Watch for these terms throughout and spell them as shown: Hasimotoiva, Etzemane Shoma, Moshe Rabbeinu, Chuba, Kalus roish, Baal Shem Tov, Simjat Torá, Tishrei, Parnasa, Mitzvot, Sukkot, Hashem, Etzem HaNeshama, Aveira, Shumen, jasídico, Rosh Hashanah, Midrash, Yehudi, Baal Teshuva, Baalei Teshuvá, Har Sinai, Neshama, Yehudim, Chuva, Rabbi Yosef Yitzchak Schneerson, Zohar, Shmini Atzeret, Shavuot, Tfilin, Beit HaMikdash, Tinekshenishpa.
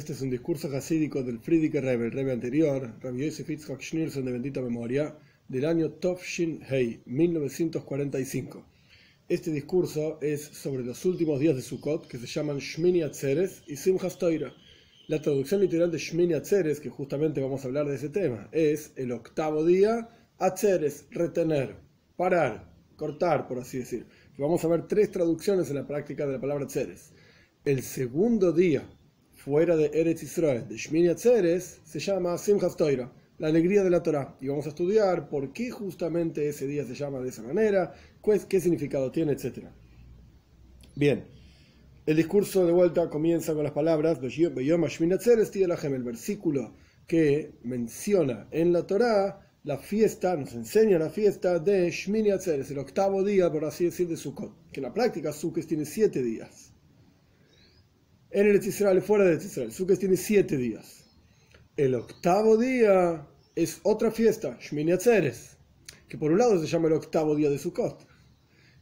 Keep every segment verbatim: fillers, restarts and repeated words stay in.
Este es un discurso jasídico del Fridike Rebe, el Rebe anterior, Rabbi Yosef Yitzchak Schneerson, de bendita memoria, del año Tovshin Hei, mil novecientos cuarenta y cinco. Este discurso es sobre los últimos días de Sukkot, que se llaman Shmini Atzeret y Simjat Torá. La traducción literal de Shmini Atzeret, que justamente vamos a hablar de ese tema, es el octavo día, Atzeret, retener, parar, cortar, por así decir. Vamos a ver tres traducciones en la práctica de la palabra Atzeret. El segundo día, fuera de Eretz Israel, de Shmini Atzeret, se llama Simjat Torá, la alegría de la Torá, y vamos a estudiar por qué justamente ese día se llama de esa manera, pues, qué significado tiene, etcétera. Bien, el discurso de vuelta comienza con las palabras de Yom Shmini Atzeret y de la Gem, el versículo que menciona en la Torá la fiesta, nos enseña la fiesta de Shmini Atzeret, el octavo día, por así decir, de Sukkot, que en la práctica Sukkot tiene siete días. En Eretz Israel, fuera de Eretz Israel, Sukkot tiene siete días. El octavo día es otra fiesta, Shmini Atzeret, que por un lado se llama el octavo día de Sukkot.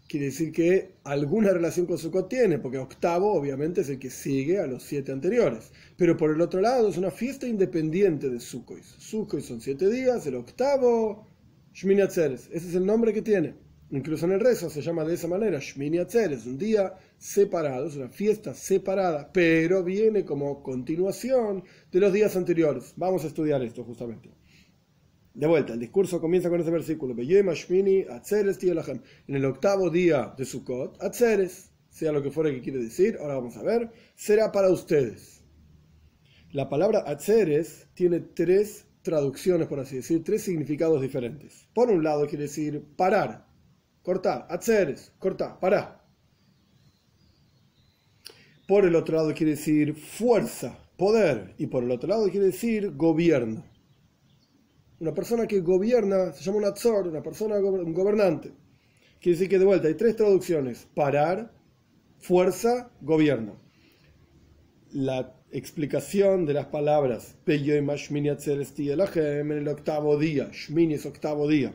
Quiere decir que alguna relación con Sukkot tiene, porque octavo obviamente es el que sigue a los siete anteriores. Pero por el otro lado es una fiesta independiente de Sukkot. Sukkot son siete días, el octavo, Shmini Atzeret. Ese es el nombre que tiene. Incluso en el rezo se llama de esa manera, Shmini Atzeret, un día separado, es una fiesta separada, pero viene como continuación de los días anteriores. Vamos a estudiar esto justamente. De vuelta, el discurso comienza con ese versículo, en el octavo día de Sukkot, Atzeret, sea lo que fuera que quiere decir, ahora vamos a ver, será para ustedes. La palabra Atzeret tiene tres traducciones, por así decir, tres significados diferentes. Por un lado quiere decir parar, cortar, Atzeret, cortar, parar. Por el otro lado quiere decir fuerza, poder. Y por el otro lado quiere decir gobierno. Una persona que gobierna se llama un atzor, una persona, un gobernante. Quiere decir que de vuelta hay tres traducciones. Parar, fuerza, gobierno. La explicación de las palabras Peyoima Shmini Atzeret en el octavo día. Shmini es octavo día.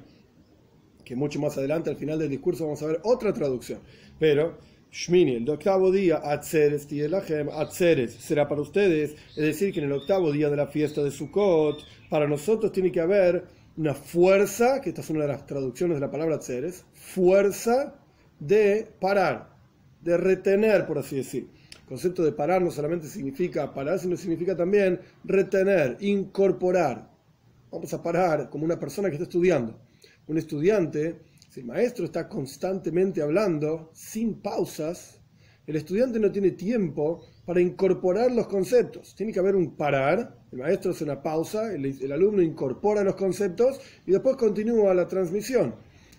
Que mucho más adelante, al final del discurso, vamos a ver otra traducción. Pero, Shmini, el octavo día, Atzeret Tielachem, Atzeret será para ustedes. Es decir, que en el octavo día de la fiesta de Sukkot, para nosotros tiene que haber una fuerza, que esta es una de las traducciones de la palabra Atzeret, fuerza de parar, de retener, por así decir. El concepto de parar no solamente significa parar, sino significa también retener, incorporar. Vamos a parar como una persona que está estudiando. Un estudiante, si el maestro está constantemente hablando, sin pausas, el estudiante no tiene tiempo para incorporar los conceptos. Tiene que haber un parar, el maestro hace una pausa, el, el alumno incorpora los conceptos y después continúa la transmisión.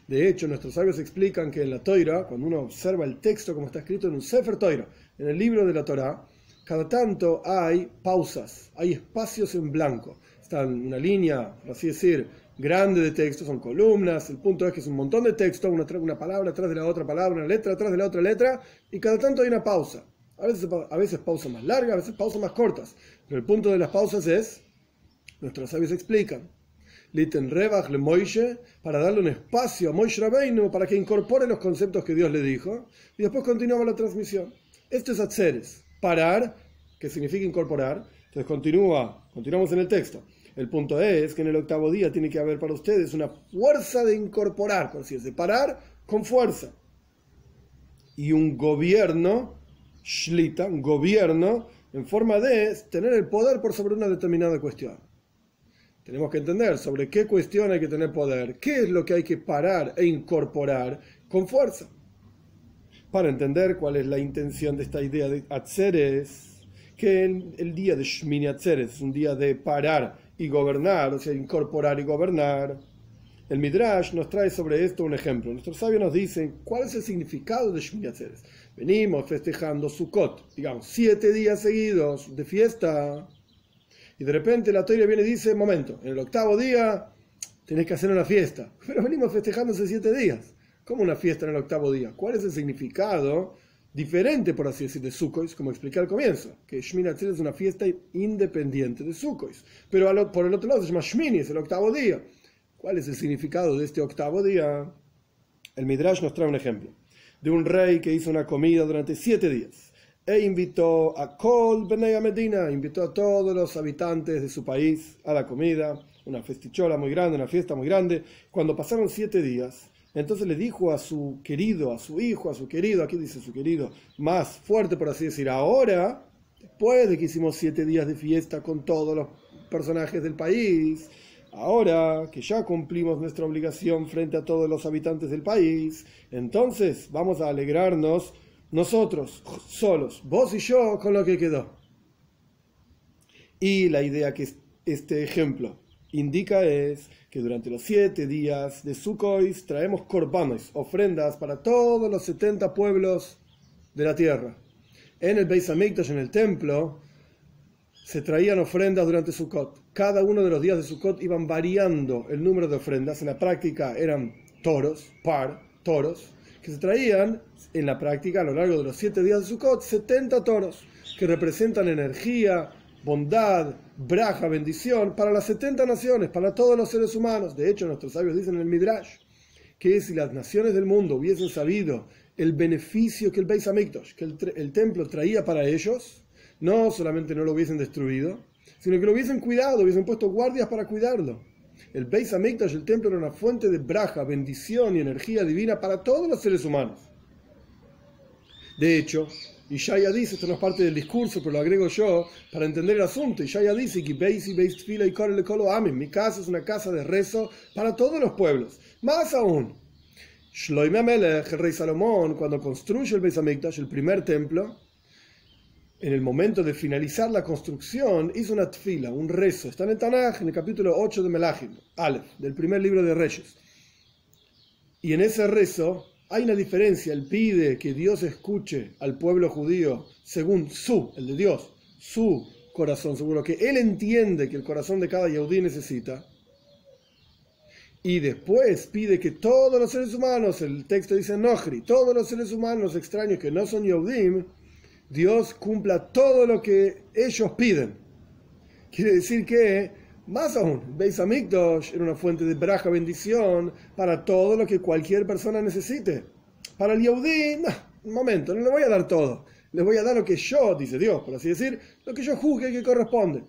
De hecho, nuestros sabios explican que en la Torá, cuando uno observa el texto como está escrito en un Sefer Torá, en el libro de la Torá, cada tanto hay pausas, hay espacios en blanco. Está en una línea, por así decir, grande de texto, son columnas, el punto es que es un montón de texto, una, una palabra atrás de la otra palabra, una letra atrás de la otra letra, y cada tanto hay una pausa. A veces, a veces pausas más largas, a veces pausas más cortas, pero el punto de las pausas es, nuestros sabios explican, Liten Rebach le Moishe, para darle un espacio a Moshe Rabbeinu, para que incorpore los conceptos que Dios le dijo, y después continuamos la transmisión. Esto es Atzeret, parar, que significa incorporar, entonces continúa, continuamos en el texto. El punto es que en el octavo día tiene que haber para ustedes una fuerza de incorporar, por así decir, de parar con fuerza. Y un gobierno, shlita, un gobierno en forma de tener el poder por sobre una determinada cuestión. Tenemos que entender sobre qué cuestión hay que tener poder, qué es lo que hay que parar e incorporar con fuerza. Para entender cuál es la intención de esta idea de Atzeret, que el, el día de Shmini Atzeret es un día de parar y gobernar, o sea, incorporar y gobernar. El Midrash nos trae sobre esto un ejemplo. Nuestros sabios nos dicen, ¿cuál es el significado de Shmini Atzeret? Venimos festejando Sukkot, digamos, siete días seguidos de fiesta. Y de repente la Torá viene y dice, momento, en el octavo día tenés que hacer una fiesta. Pero venimos festejando hace siete días. ¿Cómo una fiesta en el octavo día? ¿Cuál es el significado diferente, por así decir, de Sukkot, como expliqué al comienzo, que Shmini Atzeret es una fiesta independiente de Sukkot, pero lo, por el otro lado se llama Shmini, es el octavo día. ¿Cuál es el significado de este octavo día? El Midrash nos trae un ejemplo de un rey que hizo una comida durante siete días. e invitó a Kol Benei Medina, invitó a todos los habitantes de su país a la comida, una festichola muy grande, una fiesta muy grande. Cuando pasaron siete días, entonces le dijo a su querido, a su hijo, a su querido, aquí dice su querido, más fuerte por así decir, ahora, después de que hicimos siete días de fiesta con todos los personajes del país, ahora que ya cumplimos nuestra obligación frente a todos los habitantes del país, entonces vamos a alegrarnos nosotros solos, vos y yo, con lo que quedó. Y la idea que este ejemplo indica es que durante los siete días de Sukois traemos korbanos, ofrendas para todos los setenta pueblos de la tierra. En el Beit HaMikdash, en el templo, se traían ofrendas durante Sukkot. Cada uno de los días de Sukkot iban variando el número de ofrendas. En la práctica eran toros, par, toros, que se traían en la práctica a lo largo de los siete días de Sukkot, setenta toros, que representan energía, bondad, braja, bendición, para las setenta naciones, para todos los seres humanos. De hecho, nuestros sabios dicen en el Midrash que si las naciones del mundo hubiesen sabido el beneficio que el Beit HaMikdash, que el, el templo traía para ellos, no solamente no lo hubiesen destruido, sino que lo hubiesen cuidado, hubiesen puesto guardias para cuidarlo. El Beit HaMikdash, el templo, era una fuente de braja, bendición y energía divina para todos los seres humanos. De hecho, y Yeshaya dice, esto no es parte del discurso, pero lo agrego yo para entender el asunto, y Yeshaya dice, mi casa es una casa de rezo para todos los pueblos. Más aún, Shloimeh Amelech, el rey Salomón, cuando construye el Beit HaMikdash, el primer templo, en el momento de finalizar la construcción, hizo una tfila, un rezo. Está en el Tanaj, en el capítulo ocho de Melahim, Aleph, del primer libro de Reyes. Y en ese rezo hay una diferencia, él pide que Dios escuche al pueblo judío según su, el de Dios, su corazón, según lo que él entiende que el corazón de cada Yehudí necesita. Y después pide que todos los seres humanos, el texto dice Nohri, todos los seres humanos extraños que no son Yehudim, Dios cumpla todo lo que ellos piden. Quiere decir que, más aún, Beit HaMikdash era una fuente de braja, bendición, para todo lo que cualquier persona necesite. Para el Yehudí, no, un momento, no le voy a dar todo. Le voy a dar lo que yo, dice Dios, por así decir, lo que yo juzgue que corresponde.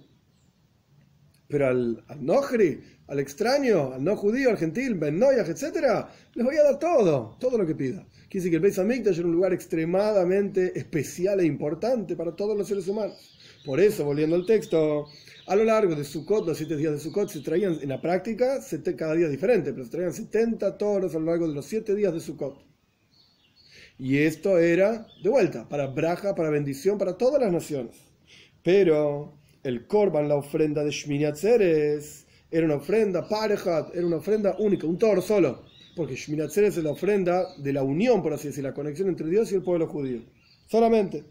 Pero al, al Nohri, al extraño, al no judío, al gentil, Ben Noyaj, etcétera, les voy a dar todo, todo lo que pida. Quiere decir que el Beit HaMikdash era un lugar extremadamente especial e importante para todos los seres humanos. Por eso, volviendo al texto, a lo largo de Sukkot, los siete días de Sukkot, se traían en la práctica, cada día diferente, pero se traían setenta toros a lo largo de los siete días de Sukkot. Y esto era, de vuelta, para braja, para bendición, para todas las naciones. Pero el korban, la ofrenda de Shmini Atzeret, era una ofrenda parejat, era una ofrenda única, un toro solo, porque Shmini Atzeret es la ofrenda de la unión, por así decir, la conexión entre Dios y el pueblo judío. Solamente.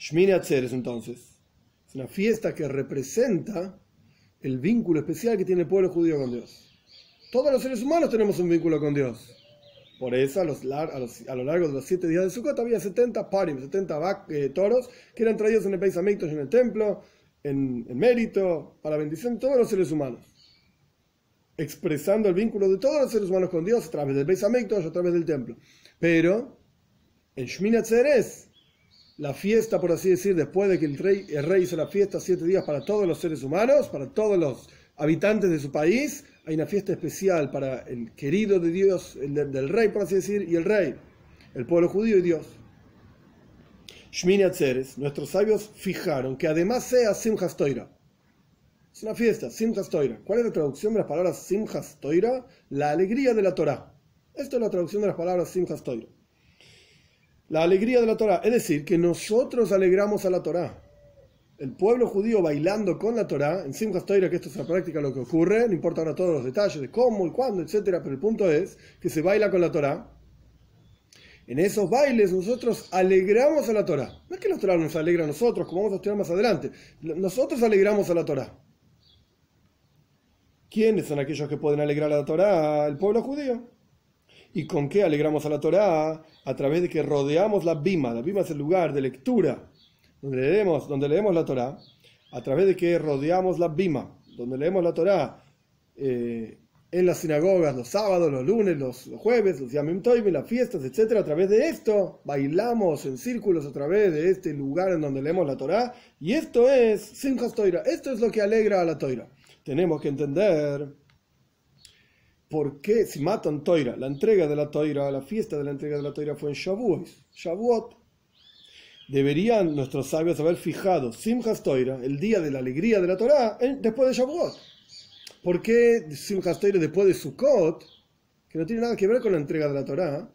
Shmini Atzeret, entonces, es una fiesta que representa el vínculo especial que tiene el pueblo judío con Dios. Todos los seres humanos tenemos un vínculo con Dios. Por eso, a, los, a, los, a lo largo de los siete días de Sukkot había setenta parim, setenta eh, toros que eran traídos en el Beit HaMikdash, en el templo, en, en mérito, para bendición de todos los seres humanos. Expresando el vínculo de todos los seres humanos con Dios a través del Beit HaMikdash, a través del templo. Pero, en Shmini Atzeret, la fiesta, por así decir, después de que el rey, el rey hizo la fiesta siete días para todos los seres humanos, para todos los habitantes de su país, hay una fiesta especial para el querido de Dios, el de, del rey, por así decir, y el rey, el pueblo judío y Dios. Shmini Atzeret, nuestros sabios fijaron que además sea Simjat Torá. Es una fiesta, Simjat Torá. ¿Cuál es la traducción de las palabras Simjat Torá? La alegría de la Torá. Esto es la traducción de las palabras Simjat Torá. La alegría de la Torá, es decir, que nosotros alegramos a la Torá. El pueblo judío bailando con la Torá, en Simjat Torá, que esto es la práctica lo que ocurre, no importa ahora todos los detalles de cómo y cuándo, etcétera, pero el punto es que se baila con la Torá. En esos bailes nosotros alegramos a la Torá. No es que la Torá nos alegra a nosotros, como vamos a estudiar más adelante. Nosotros alegramos a la Torá. ¿Quiénes son aquellos que pueden alegrar a la Torá? El pueblo judío. ¿Y con qué alegramos a la Torá? A través de que rodeamos la Bima. La Bima es el lugar de lectura donde leemos, donde leemos la Torá, a través de que rodeamos la Bima, donde leemos la Torá, eh, en las sinagogas, los sábados, los lunes, los jueves, los Yamemtoim, las fiestas, etcétera. A través de esto bailamos en círculos a través de este lugar en donde leemos la Torá, y esto es Simjat Torá, esto es lo que alegra a la Torá. Tenemos que entender por qué si Matan Torá, la entrega de la Torá, la fiesta de la entrega de la Torá fue en Shavuot, Shavuot. Deberían nuestros sabios haber fijado Simjat Torá, el día de la alegría de la Torá, después de Shavuot. ¿Por qué Simjat Torá después de Sukkot, que no tiene nada que ver con la entrega de la Torá?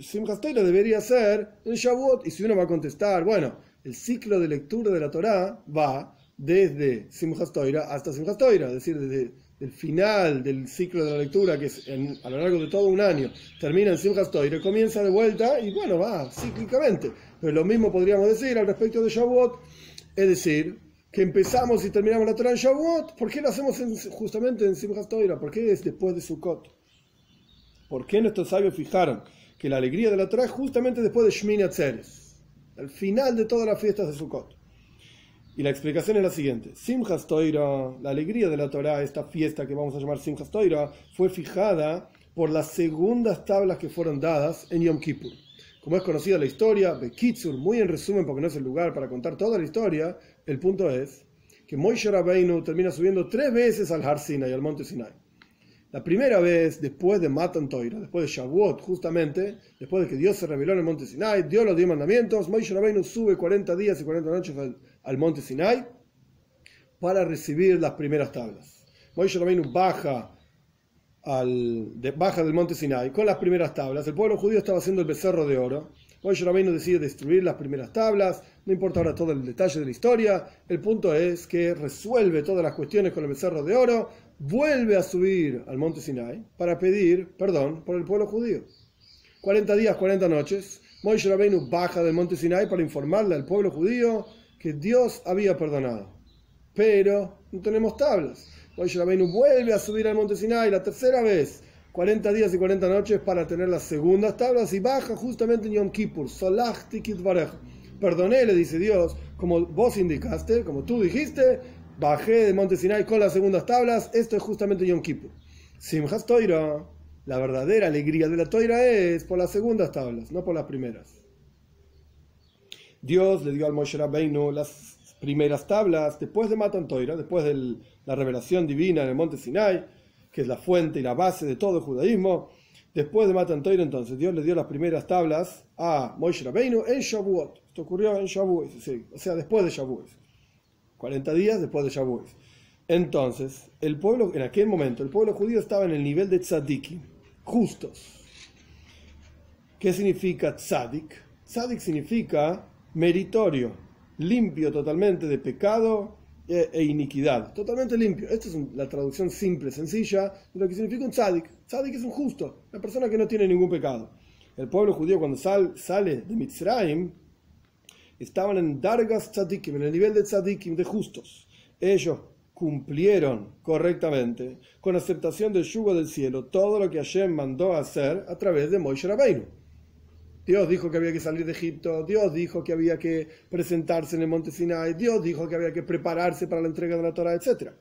Simjat Torá debería ser en Shavuot. Y si uno va a contestar, bueno, el ciclo de lectura de la Torá va desde Simjat Torá hasta Simjat Torá, es decir, desde el final del ciclo de la lectura, que es en, a lo largo de todo un año, termina en Simjat Torá, comienza de vuelta y bueno, va cíclicamente. Pero lo mismo podríamos decir al respecto de Shavuot, es decir, que empezamos y terminamos la Torá en Shavuot. ¿Por qué lo hacemos en, justamente en Simjat Torá? ¿Por qué es después de Sukkot? ¿Por qué nuestros sabios fijaron que la alegría de la Torá es justamente después de Shmini Atzeret, al final de todas las fiestas de Sukkot? Y la explicación es la siguiente: Simjat Torá, la alegría de la Torá, esta fiesta que vamos a llamar Simjat Torá, fue fijada por las segundas tablas que fueron dadas en Yom Kippur. Como es conocida la historia, Bekitsur, muy en resumen porque no es el lugar para contar toda la historia, el punto es que Moshe Rabbeinu termina subiendo tres veces al Har Sinai, al monte Sinai. La primera vez después de Matan Torá, después de Shavuot, justamente, después de que Dios se reveló en el monte Sinai, dio los diez mandamientos, Moshe Rabbeinu sube cuarenta días y cuarenta noches al, al monte Sinai para recibir las primeras tablas. Moshe Rabbeinu baja, al, de, baja del monte Sinai con las primeras tablas. El pueblo judío estaba haciendo el becerro de oro. Moshe Rabbeinu decide destruir las primeras tablas, no importa ahora todo el detalle de la historia, el punto es que resuelve todas las cuestiones con el becerro de oro, vuelve a subir al monte Sinai para pedir perdón por el pueblo judío. cuarenta días, cuarenta noches, Moshe Rabbeinu baja del monte Sinai para informarle al pueblo judío que Dios había perdonado. Pero no tenemos tablas. Moshe Rabbeinu vuelve a subir al monte Sinai la tercera vez, cuarenta días y cuarenta noches para tener las segundas tablas, y baja justamente en Yom Kippur. Solachti kitvarech. Perdoné, le dice Dios, como vos indicaste, como tú dijiste, bajé de monte Sinai con las segundas tablas. Esto es justamente Yom Kippur. Simjat Torá, la verdadera alegría de la Torá es por las segundas tablas, no por las primeras. Dios le dio al Moshe Rabbeinu las primeras tablas después de Matan Torá, después de la revelación divina en el monte Sinai, que es la fuente y la base de todo el judaísmo. Después de Matan Torá, entonces, Dios le dio las primeras tablas a Moshe Rabbeinu en Shavuot. Esto ocurrió en Shavuot, sí, o sea, después de Shavuot. cuarenta días después de Shavuot. Entonces, el pueblo, en aquel momento, el pueblo judío estaba en el nivel de Tzadik, justos. ¿Qué significa Tzadik? Tzadik significa meritorio, limpio totalmente de pecado e iniquidad, totalmente limpio. Esta es la traducción simple, sencilla, de lo que significa un tzadik. Tzadik es un justo, la persona que no tiene ningún pecado. El pueblo judío cuando sal, sale de Mitzrayim, estaban en dargas tzadikim, en el nivel de tzadikim, de justos. Ellos cumplieron correctamente, con aceptación del yugo del cielo, todo lo que Hashem mandó hacer a través de Moshe Rabbeinu. Dios dijo que había que salir de Egipto, Dios dijo que había que presentarse en el monte Sinai, Dios dijo que había que prepararse para la entrega de la Torá, etcétera.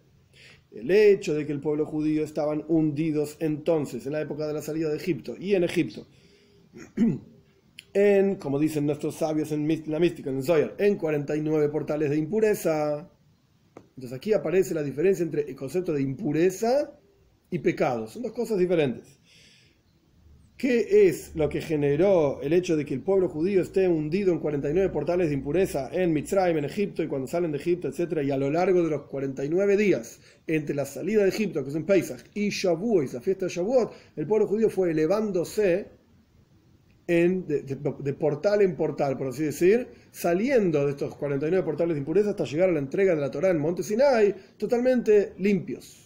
El hecho de que el pueblo judío estaban hundidos entonces, en la época de la salida de Egipto y en Egipto, en, como dicen nuestros sabios en la mística, en Zohar, en cuarenta y nueve portales de impureza. Entonces aquí aparece la diferencia entre el concepto de impureza y pecado, son dos cosas diferentes. ¿Qué es lo que generó el hecho de que el pueblo judío esté hundido en cuarenta y nueve portales de impureza en Mitzrayim, en Egipto, y cuando salen de Egipto, etcétera? Y a lo largo de los cuarenta y nueve días, entre la salida de Egipto, que es un Pesaj, y Shavuot, la fiesta de Shavuot, el pueblo judío fue elevándose en, de, de, de portal en portal, por así decir, saliendo de estos cuarenta y nueve portales de impureza hasta llegar a la entrega de la Torá en Monte Sinai, totalmente limpios.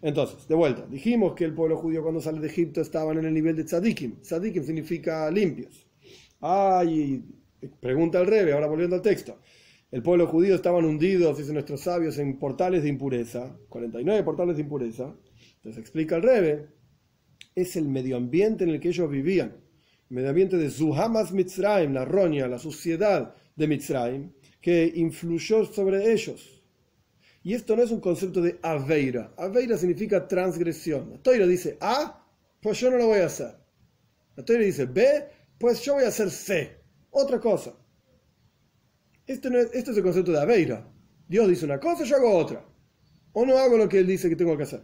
Entonces, de vuelta, dijimos que el pueblo judío cuando sale de Egipto estaban en el nivel de tzadikim. Tzadikim significa limpios. Ah, y pregunta al Rebe, ahora volviendo al texto. El pueblo judío estaban hundidos, dicen nuestros sabios, en portales de impureza, cuarenta y nueve portales de impureza. Entonces explica el Rebe, es el medio ambiente en el que ellos vivían. El medio ambiente de Zuhamas Mitzrayim, la roña, la suciedad de Mitzrayim, que influyó sobre ellos. Y esto no es un concepto de Aveira. Aveira significa transgresión. La Torá dice A, pues yo no lo voy a hacer. La Torá dice B, pues yo voy a hacer C. Otra cosa. Esto, no es, esto es el concepto de Aveira. Dios dice una cosa, yo hago otra. O no hago lo que Él dice que tengo que hacer.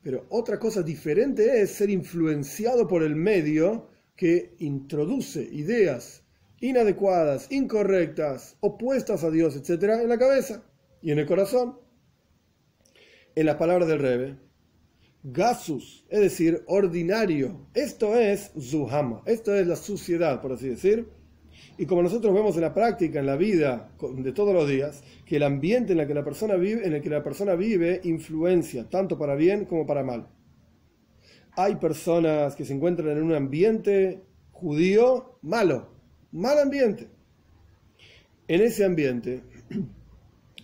Pero otra cosa diferente es ser influenciado por el medio que introduce ideas inadecuadas, incorrectas, opuestas a Dios, etcétera, en la cabeza y en el corazón. En las palabras del Rebbe, gasus, es decir, ordinario. Esto es zuhama, esto es la suciedad, por así decir. Y como nosotros vemos en la práctica, en la vida de todos los días, que el ambiente en el que la persona vive, en el que la persona vive influencia tanto para bien como para mal. Hay personas que se encuentran en un ambiente judío malo, mal ambiente. En ese ambiente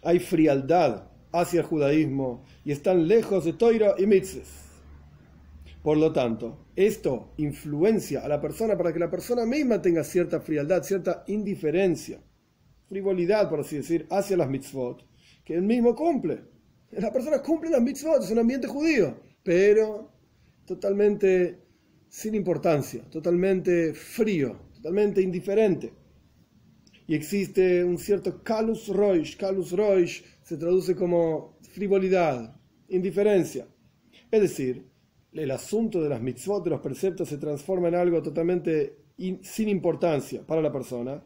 hay frialdad hacia el judaísmo y están lejos de Toira y Mitzvot. Por lo tanto, esto influencia a la persona para que la persona misma tenga cierta frialdad, cierta indiferencia, frivolidad, por así decir, hacia las mitzvot, que él mismo cumple. La persona cumple las mitzvot, es un ambiente judío, pero totalmente sin importancia, totalmente frío, totalmente indiferente. Y existe un cierto kalus roish, kalus roish se traduce como frivolidad, indiferencia, es decir, el asunto de las mitzvot, de los preceptos, se transforma en algo totalmente in, sin importancia para la persona,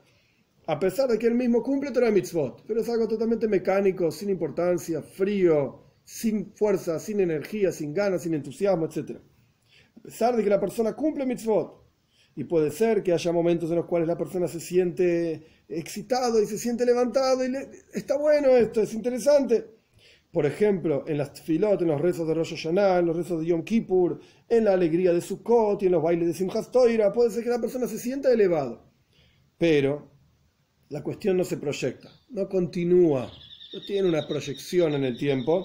a pesar de que él mismo cumple toda la mitzvot, pero es algo totalmente mecánico, sin importancia, frío, sin fuerza, sin energía, sin ganas, sin entusiasmo, etcétera. A pesar de que la persona cumple mitzvot, y puede ser que haya momentos en los cuales la persona se siente excitado y se siente levantado, y le, está bueno esto, es interesante. Por ejemplo, en las tfilot, en los rezos de Rosh Hashanah, en los rezos de Yom Kippur, en la alegría de Sukkot y en los bailes de Simjat Torá, puede ser que la persona se sienta elevado. Pero la cuestión no se proyecta, no continúa, no tiene una proyección en el tiempo.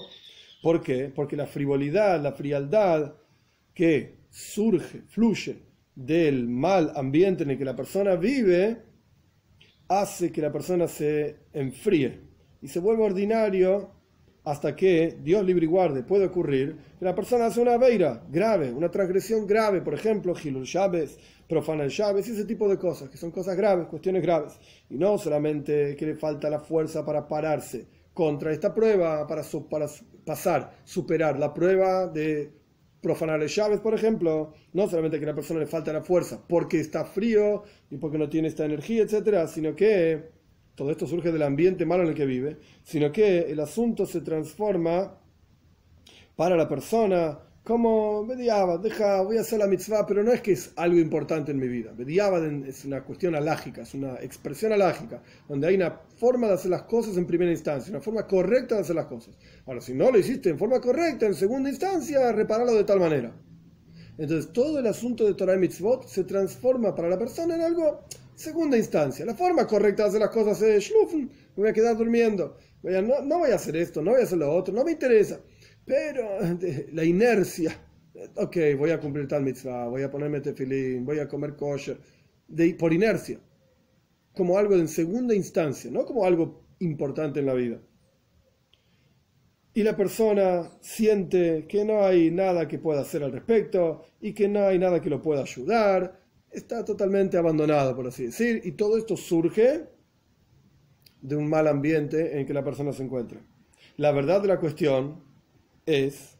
¿Por qué? Porque la frivolidad, la frialdad que surge, fluye del mal ambiente en el que la persona vive, hace que la persona se enfríe y se vuelva ordinario. Hasta que, Dios libre y guarde, puede ocurrir que la persona hace una aveira grave, una transgresión grave, por ejemplo, Gilul Shabbos, profana el Shabbos, y ese tipo de cosas, que son cosas graves, cuestiones graves. Y no solamente que le falta la fuerza para pararse contra esta prueba, para, su, para pasar, superar la prueba de profanar el Shabbos, por ejemplo. No solamente que a la persona le falta la fuerza porque está frío y porque no tiene esta energía, etcétera, sino que todo esto surge del ambiente malo en el que vive, sino que el asunto se transforma para la persona como Bediavad, deja, voy a hacer la mitzvah, pero no es que es algo importante en mi vida. Bediavad es una cuestión halágica, es una expresión halágica, donde hay una forma de hacer las cosas en primera instancia, una forma correcta de hacer las cosas. Ahora, si no lo hiciste en forma correcta, en segunda instancia, repararlo de tal manera. Entonces, todo el asunto de Torah y Mitzvot se transforma para la persona en algo segunda instancia. La forma correcta de hacer las cosas es shlufn, me voy a quedar durmiendo, voy a, no, no voy a hacer esto, no voy a hacer lo otro, no me interesa. Pero la inercia, ok, voy a cumplir tal mitzvah, voy a ponerme tefilín, voy a comer kosher, de, por inercia, como algo en segunda instancia, no como algo importante en la vida. Y la persona siente que no hay nada que pueda hacer al respecto y que no hay nada que lo pueda ayudar. Está totalmente abandonado, por así decir, y todo esto surge de un mal ambiente en que la persona se encuentra. La verdad de la cuestión es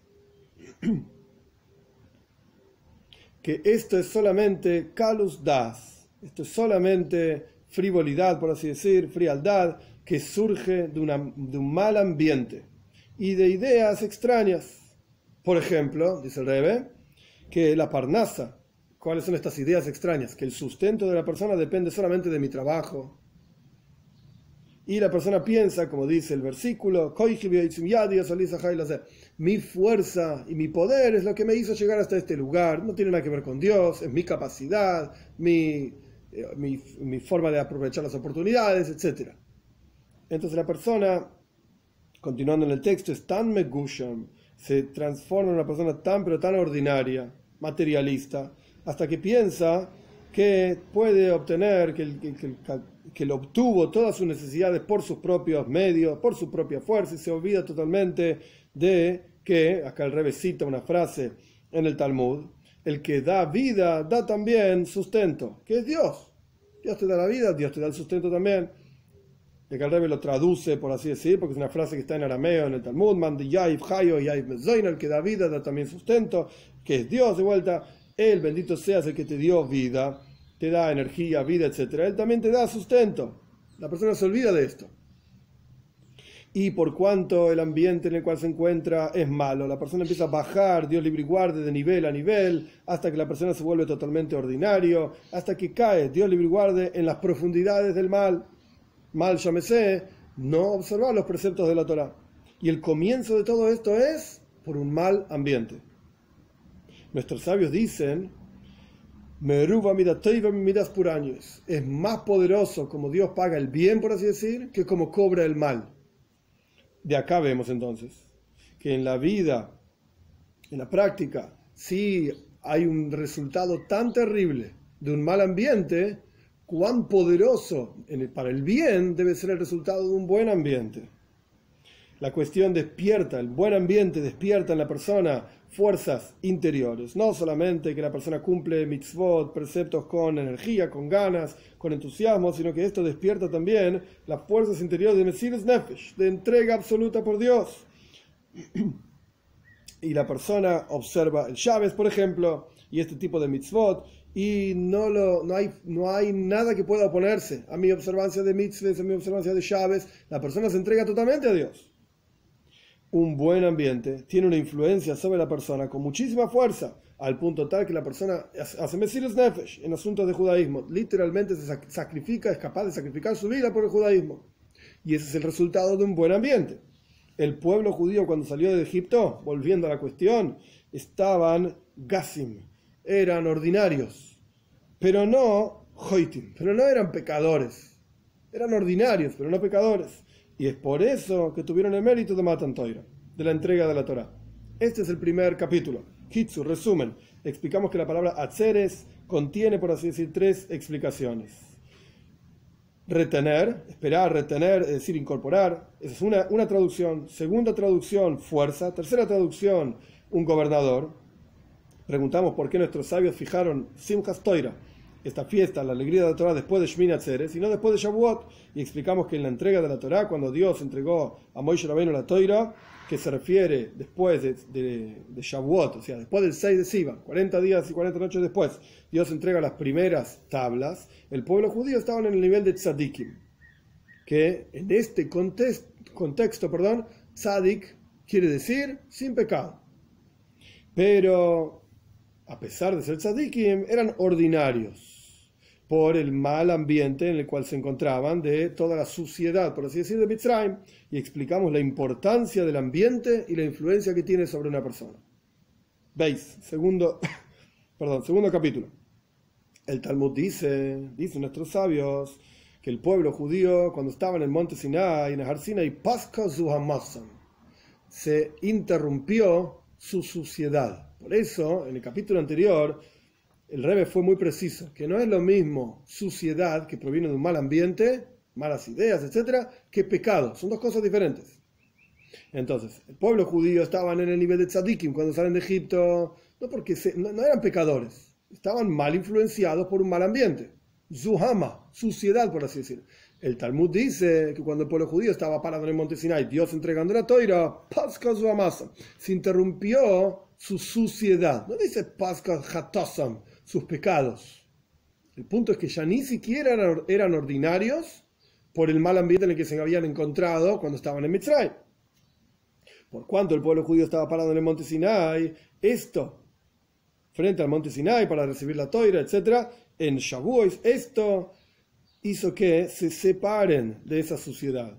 que esto es solamente kalus das, esto es solamente frivolidad, por así decir, frialdad, que surge de, una, de un mal ambiente y de ideas extrañas. Por ejemplo, dice el Rebbe, que la parnasa, ¿cuáles son estas ideas extrañas? Que el sustento de la persona depende solamente de mi trabajo. Y la persona piensa, como dice el versículo, mi fuerza y mi poder es lo que me hizo llegar hasta este lugar. No tiene nada que ver con Dios, es mi capacidad, mi, mi, mi forma de aprovechar las oportunidades, etcétera. Entonces la persona, continuando en el texto, es tan megusham, se transforma en una persona tan pero tan ordinaria, materialista, hasta que piensa que puede obtener, que, que, que, que lo obtuvo todas sus necesidades por sus propios medios, por su propia fuerza, y se olvida totalmente de que, acá el Rebbe cita una frase en el Talmud, el que da vida, da también sustento, que es Dios. Dios te da la vida, Dios te da el sustento también. El que el Rebbe lo traduce, por así decir, porque es una frase que está en arameo en el Talmud, Mandi Yaif Hayo Yaif Mezoin, el que da vida, da también sustento, que es Dios. De vuelta, Él, bendito seas, el que te dio vida, te da energía, vida, etcétera. Él también te da sustento. La persona se olvida de esto. Y por cuanto el ambiente en el cual se encuentra es malo, la persona empieza a bajar, Dios libre y guarde, de nivel a nivel, hasta que la persona se vuelve totalmente ordinario, hasta que cae, Dios libre y guarde, en las profundidades del mal. Mal, llámese, no observar los preceptos de la Torá. Y el comienzo de todo esto es por un mal ambiente. Nuestros sabios dicen, es más poderoso como Dios paga el bien, por así decir, que como cobra el mal. De acá vemos entonces que en la vida, en la práctica, si hay un resultado tan terrible de un mal ambiente, cuán poderoso para el bien debe ser el resultado de un buen ambiente. La cuestión despierta, el buen ambiente despierta en la persona fuerzas interiores. No solamente que la persona cumple mitzvot, preceptos con energía, con ganas, con entusiasmo, sino que esto despierta también las fuerzas interiores de Mesiras Nefesh, de entrega absoluta por Dios. Y la persona observa el Shabbos, por ejemplo, y este tipo de mitzvot, y no, lo, no, hay, no hay nada que pueda oponerse a mi observancia de mitzvot, a mi observancia de Shabbos. La persona se entrega totalmente a Dios. Un buen ambiente tiene una influencia sobre la persona con muchísima fuerza, al punto tal que la persona hace Mesiras Nefesh en asuntos de judaísmo. Literalmente se sacrifica, es capaz de sacrificar su vida por el judaísmo. Y ese es el resultado de un buen ambiente. El pueblo judío, cuando salió de Egipto, volviendo a la cuestión, estaban gasim, eran ordinarios, pero no hoitim, pero no eran pecadores. Eran ordinarios, pero no pecadores. Y es por eso que tuvieron el mérito de Matan Torá, de la entrega de la Torá. Este es el primer capítulo. Hitsu, resumen. Explicamos que la palabra atzeres contiene, por así decir, tres explicaciones. Retener, esperar, retener, es decir, incorporar. Esa es una, una traducción. Segunda traducción, fuerza. Tercera traducción, un gobernador. Preguntamos por qué nuestros sabios fijaron Simjat Torá, esta fiesta, la alegría de la Torá, después de Shmini Atzeret, y no después de Shavuot. Y explicamos que en la entrega de la Torá, cuando Dios entregó a Moshe Rabbeinu la Torá, que se refiere después de, de, de Shavuot, o sea, después del seis de Sivan, cuarenta días y cuarenta noches después, Dios entrega las primeras tablas, el pueblo judío estaba en el nivel de Tzadikim, que en este context, contexto, perdón, Tzadik quiere decir sin pecado. Pero, a pesar de ser Tzadikim, eran ordinarios, por el mal ambiente en el cual se encontraban, de toda la suciedad, por así decir, de Mitzrayim, y explicamos la importancia del ambiente y la influencia que tiene sobre una persona. ¿Veis? Segundo, perdón, segundo capítulo. El Talmud dice, dicen nuestros sabios, que el pueblo judío, cuando estaba en el monte Sinai, en el Har Sinai, Pasca Zuhamasan, se interrumpió su suciedad. Por eso, en el capítulo anterior, el Rebbe fue muy preciso, que no es lo mismo suciedad, que proviene de un mal ambiente, malas ideas, etcétera, que pecado. Son dos cosas diferentes. Entonces, el pueblo judío estaban en el nivel de tzadikim cuando salen de Egipto, no porque se, no, no eran pecadores, estaban mal influenciados por un mal ambiente. Zuhama, suciedad, por así decir. El Talmud dice que cuando el pueblo judío estaba parado en el monte Sinai, Dios entregando la Torá, Pasca Zuhamasa, se interrumpió su suciedad. No dice Pasca Hatasam, sus pecados. El punto es que ya ni siquiera eran, eran ordinarios por el mal ambiente en el que se habían encontrado cuando estaban en Mitzrayim. Por cuanto el pueblo judío estaba parado en el monte Sinai, esto, frente al monte Sinai para recibir la Torá, etcétera, en Shavuot, esto hizo que se separen de esa suciedad.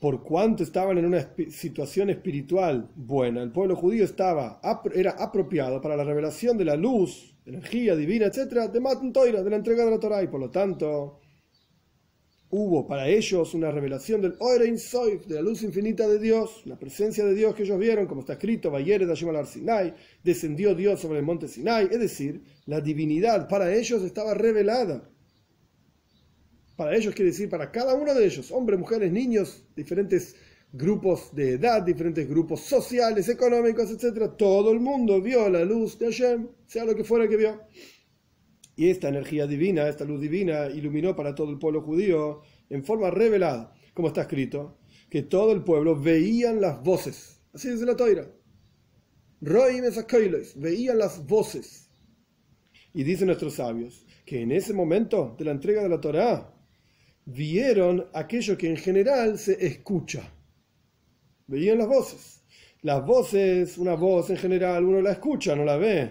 Por cuanto estaban en una situación espiritual buena, el pueblo judío estaba, era apropiado para la revelación de la luz, energía divina, etcétera, de Matan Torá, de la entrega de la Torá, y por lo tanto hubo para ellos una revelación del Oirein Soif, de la luz infinita de Dios, la presencia de Dios que ellos vieron, como está escrito, Vayered Hashem al Har Sinai, descendió Dios sobre el monte Sinai, es decir, la divinidad para ellos estaba revelada. Para ellos quiere decir para cada uno de ellos, hombres, mujeres, niños, diferentes grupos de edad, diferentes grupos sociales, económicos, etcétera. Todo el mundo vio la luz de Hashem, sea lo que fuera que vio. Y esta energía divina, esta luz divina, iluminó para todo el pueblo judío en forma revelada, como está escrito, que todo el pueblo veían las voces. Así dice la Torá. Roim es akoilos, veían las voces. Y dicen nuestros sabios que en ese momento de la entrega de la Torá vieron aquello que en general se escucha. Veían las voces. Las voces, una voz en general, uno la escucha, no la ve.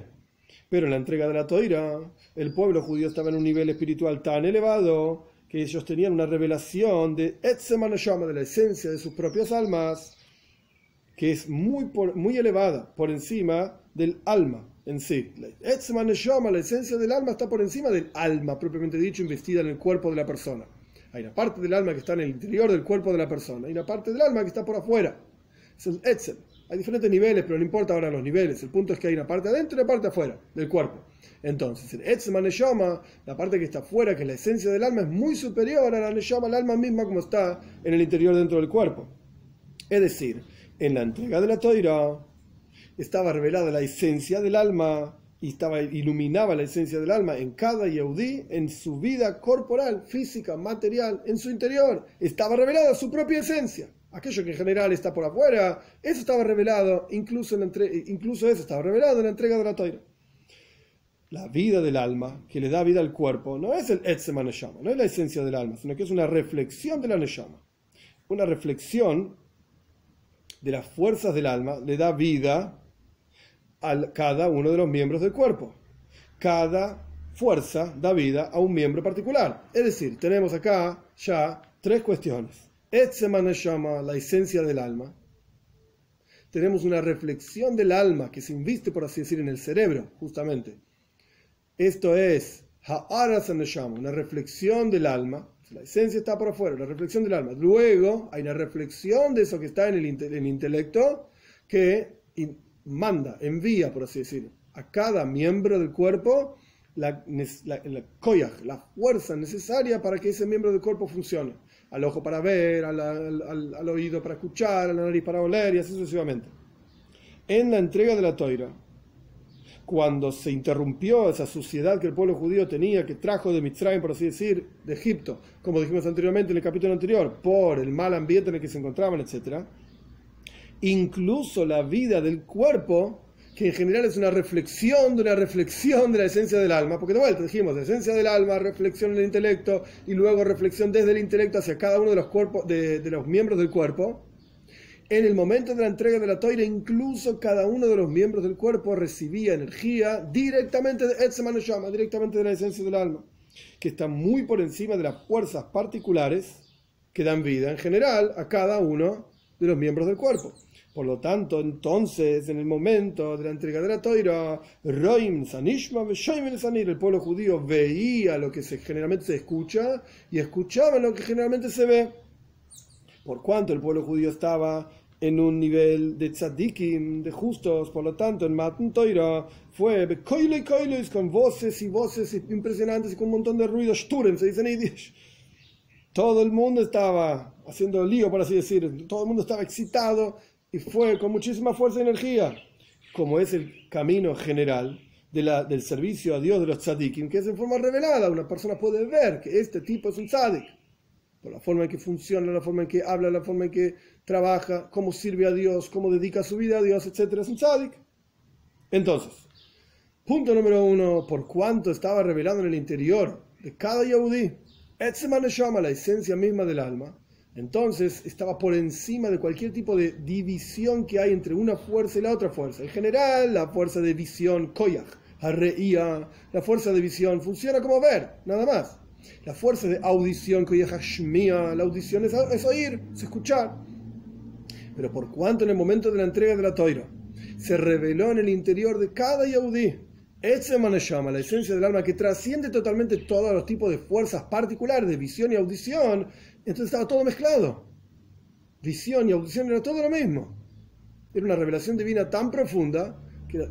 Pero en la entrega de la Torá, el pueblo judío estaba en un nivel espiritual tan elevado que ellos tenían una revelación de Etzemane Shoma, de la esencia de sus propias almas, que es muy, por, muy elevada, por encima del alma en sí. Etzemane Shoma, la esencia del alma, está por encima del alma, propiamente dicho, investida en el cuerpo de la persona. Hay una parte del alma que está en el interior del cuerpo de la persona, hay una parte del alma que está por afuera. Es el Etzem. Hay diferentes niveles, pero no importa ahora los niveles. El punto es que hay una parte adentro y una parte afuera del cuerpo. Entonces, el Etzema Neshama, la parte que está afuera, que es la esencia del alma, es muy superior a la Neshama, el alma misma, como está en el interior dentro del cuerpo. Es decir, en la entrega de la Torá estaba revelada la esencia del alma y estaba, iluminaba la esencia del alma en cada Yehudí, en su vida corporal, física, material, en su interior. Estaba revelada su propia esencia. Aquello que en general está por afuera, eso estaba revelado, incluso, en la entre... incluso eso estaba revelado en la entrega de la Torá. La vida del alma, que le da vida al cuerpo, no es el Etzem HaNeshama, no es la esencia del alma, sino que es una reflexión de la Neshama. Una reflexión de las fuerzas del alma le da vida a cada uno de los miembros del cuerpo. Cada fuerza da vida a un miembro particular. Es decir, tenemos acá ya tres cuestiones. Etzemane Shama, la esencia del alma. Tenemos una reflexión del alma que se inviste, por así decir, en el cerebro, justamente. Esto es Haaras HaNeshama, una reflexión del alma. La esencia está por afuera, la reflexión del alma. Luego hay una reflexión de eso que está en el, inte el intelecto, que manda, envía, por así decir, a cada miembro del cuerpo la, la, la koyach, la fuerza necesaria para que ese miembro del cuerpo funcione. Al ojo para ver, al, al, al, al oído para escuchar, a la nariz para oler y así sucesivamente. En la entrega de la Torá, cuando se interrumpió esa suciedad que el pueblo judío tenía, que trajo de Mitzrayim, por así decir, de Egipto, como dijimos anteriormente en el capítulo anterior, por el mal ambiente en el que se encontraban, etcétera, incluso la vida del cuerpo, que en general es una reflexión de una reflexión de la esencia del alma, porque de vuelta dijimos, la esencia del alma, reflexión en el intelecto, y luego reflexión desde el intelecto hacia cada uno de los, cuerpos, de, de los miembros del cuerpo. En el momento de la entrega de la Torá, incluso cada uno de los miembros del cuerpo recibía energía directamente de Etzem HaNeshama, directamente de la esencia del alma, que está muy por encima de las fuerzas particulares que dan vida en general a cada uno de los miembros del cuerpo. Por lo tanto, entonces, en el momento de la entrega de la Torá, Roim Sanishma Veshoim Sanir, el pueblo judío veía lo que se, generalmente se escucha y escuchaba lo que generalmente se ve. Por cuanto el pueblo judío estaba en un nivel de tzadikim, de justos, por lo tanto, en Matan Torá fue Bekoiloi Koilois, con voces y voces impresionantes y con un montón de ruido, Shturen, se dice en Yiddish. Todo el mundo estaba haciendo lío, por así decir, todo el mundo estaba excitado. Y fue con muchísima fuerza y energía, como es el camino general de la, del servicio a Dios de los tzadikim, que es en forma revelada. Una persona puede ver que este tipo es un tzadik, por la forma en que funciona, la forma en que habla, la forma en que trabaja, cómo sirve a Dios, cómo dedica su vida a Dios, etcétera. Es un tzadik. Entonces, punto número uno, por cuanto estaba revelado en el interior de cada Yehudí, Etzem HaNeshama, la esencia misma del alma, entonces estaba por encima de cualquier tipo de división que hay entre una fuerza y la otra fuerza. En general, la fuerza de visión, koyach, harreía, la fuerza de visión funciona como ver, nada más. La fuerza de audición, koyach hashmia, la audición es, es oír, es escuchar. Pero por cuanto en el momento de la entrega de la Torá se reveló en el interior de cada Yehudí Etzemane Shoma, la esencia del alma que trasciende totalmente todos los tipos de fuerzas particulares, de visión y audición. Entonces estaba todo mezclado. Visión y audición era todo lo mismo. Era una revelación divina tan profunda que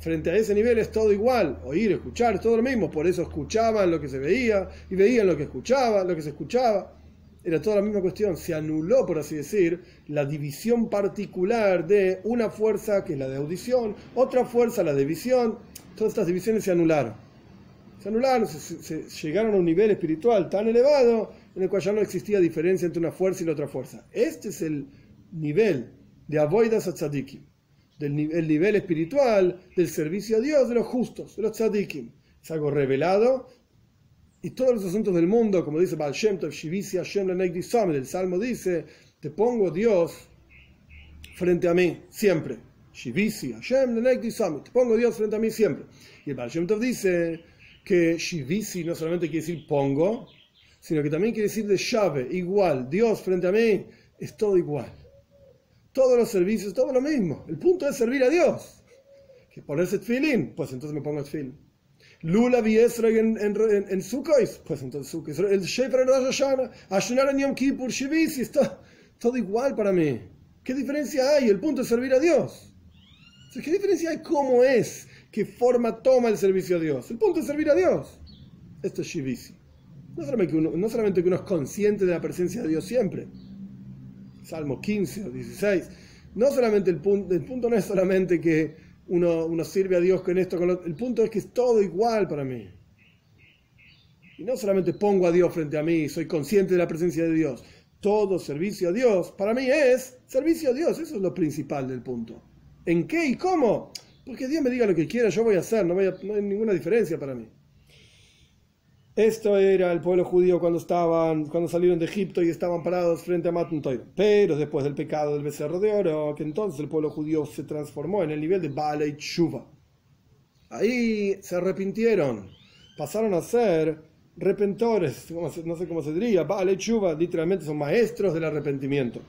frente a ese nivel es todo igual. Oír, escuchar, es todo lo mismo. Por eso escuchaban lo que se veía y veían lo que escuchaban, lo que se escuchaba. Era toda la misma cuestión. Se anuló, por así decir, la división particular de una fuerza que es la de audición, otra fuerza la de visión. Todas estas divisiones se anularon. Se anularon, se, se, se llegaron a un nivel espiritual tan elevado en el cual ya no existía diferencia entre una fuerza y la otra fuerza. Este es el nivel de Avodas HaTzadikim, del el nivel espiritual del servicio a Dios de los justos, de los tzadikim. Es algo revelado. Y todos los asuntos del mundo, como dice Baal Shem Tov, el Salmo dice, te pongo Dios frente a mí, siempre. Shivisi, Hashem, te pongo Dios frente a mí siempre. Y el Baal Shem Tov dice que Shivisi no solamente quiere decir pongo, sino que también quiere decir de llave, igual. Dios frente a mí es todo igual. Todos los servicios, todo lo mismo. El punto es servir a Dios. Que ponerse Tfilin, pues entonces me pongo Tfilin. Lula Viesreg en, en, en, en Sukois, pues entonces Sukois. El Shofar en Rosh Hashanah, ayunar en Yom Kippur, Shivisi, está todo igual para mí. ¿Qué diferencia hay? El punto es servir a Dios. Entonces, ¿qué diferencia hay? ¿Cómo es? ¿Qué forma toma el servicio a Dios? El punto es servir a Dios. Esto es Shivisi. No solamente que uno, no solamente que uno es consciente de la presencia de Dios siempre. Salmo quince o dieciséis. No solamente el punto, el punto no es solamente que Uno, uno sirve a Dios con esto, con lo, el punto es que es todo igual para mí. Y no solamente pongo a Dios frente a mí, soy consciente de la presencia de Dios. Todo servicio a Dios, para mí es servicio a Dios, eso es lo principal del punto. ¿En qué y cómo? Porque Dios me diga lo que quiera, yo voy a hacer, no, voy a, no hay ninguna diferencia para mí. Esto era el pueblo judío cuando, estaban, cuando salieron de Egipto y estaban parados frente a Matan Torá. Pero después del pecado del becerro de oro, que entonces el pueblo judío se transformó en el nivel de Baalei Teshuvá. Ahí se arrepintieron, pasaron a ser repentores, no sé cómo se diría, Baalei Teshuvá, literalmente son maestros del arrepentimiento.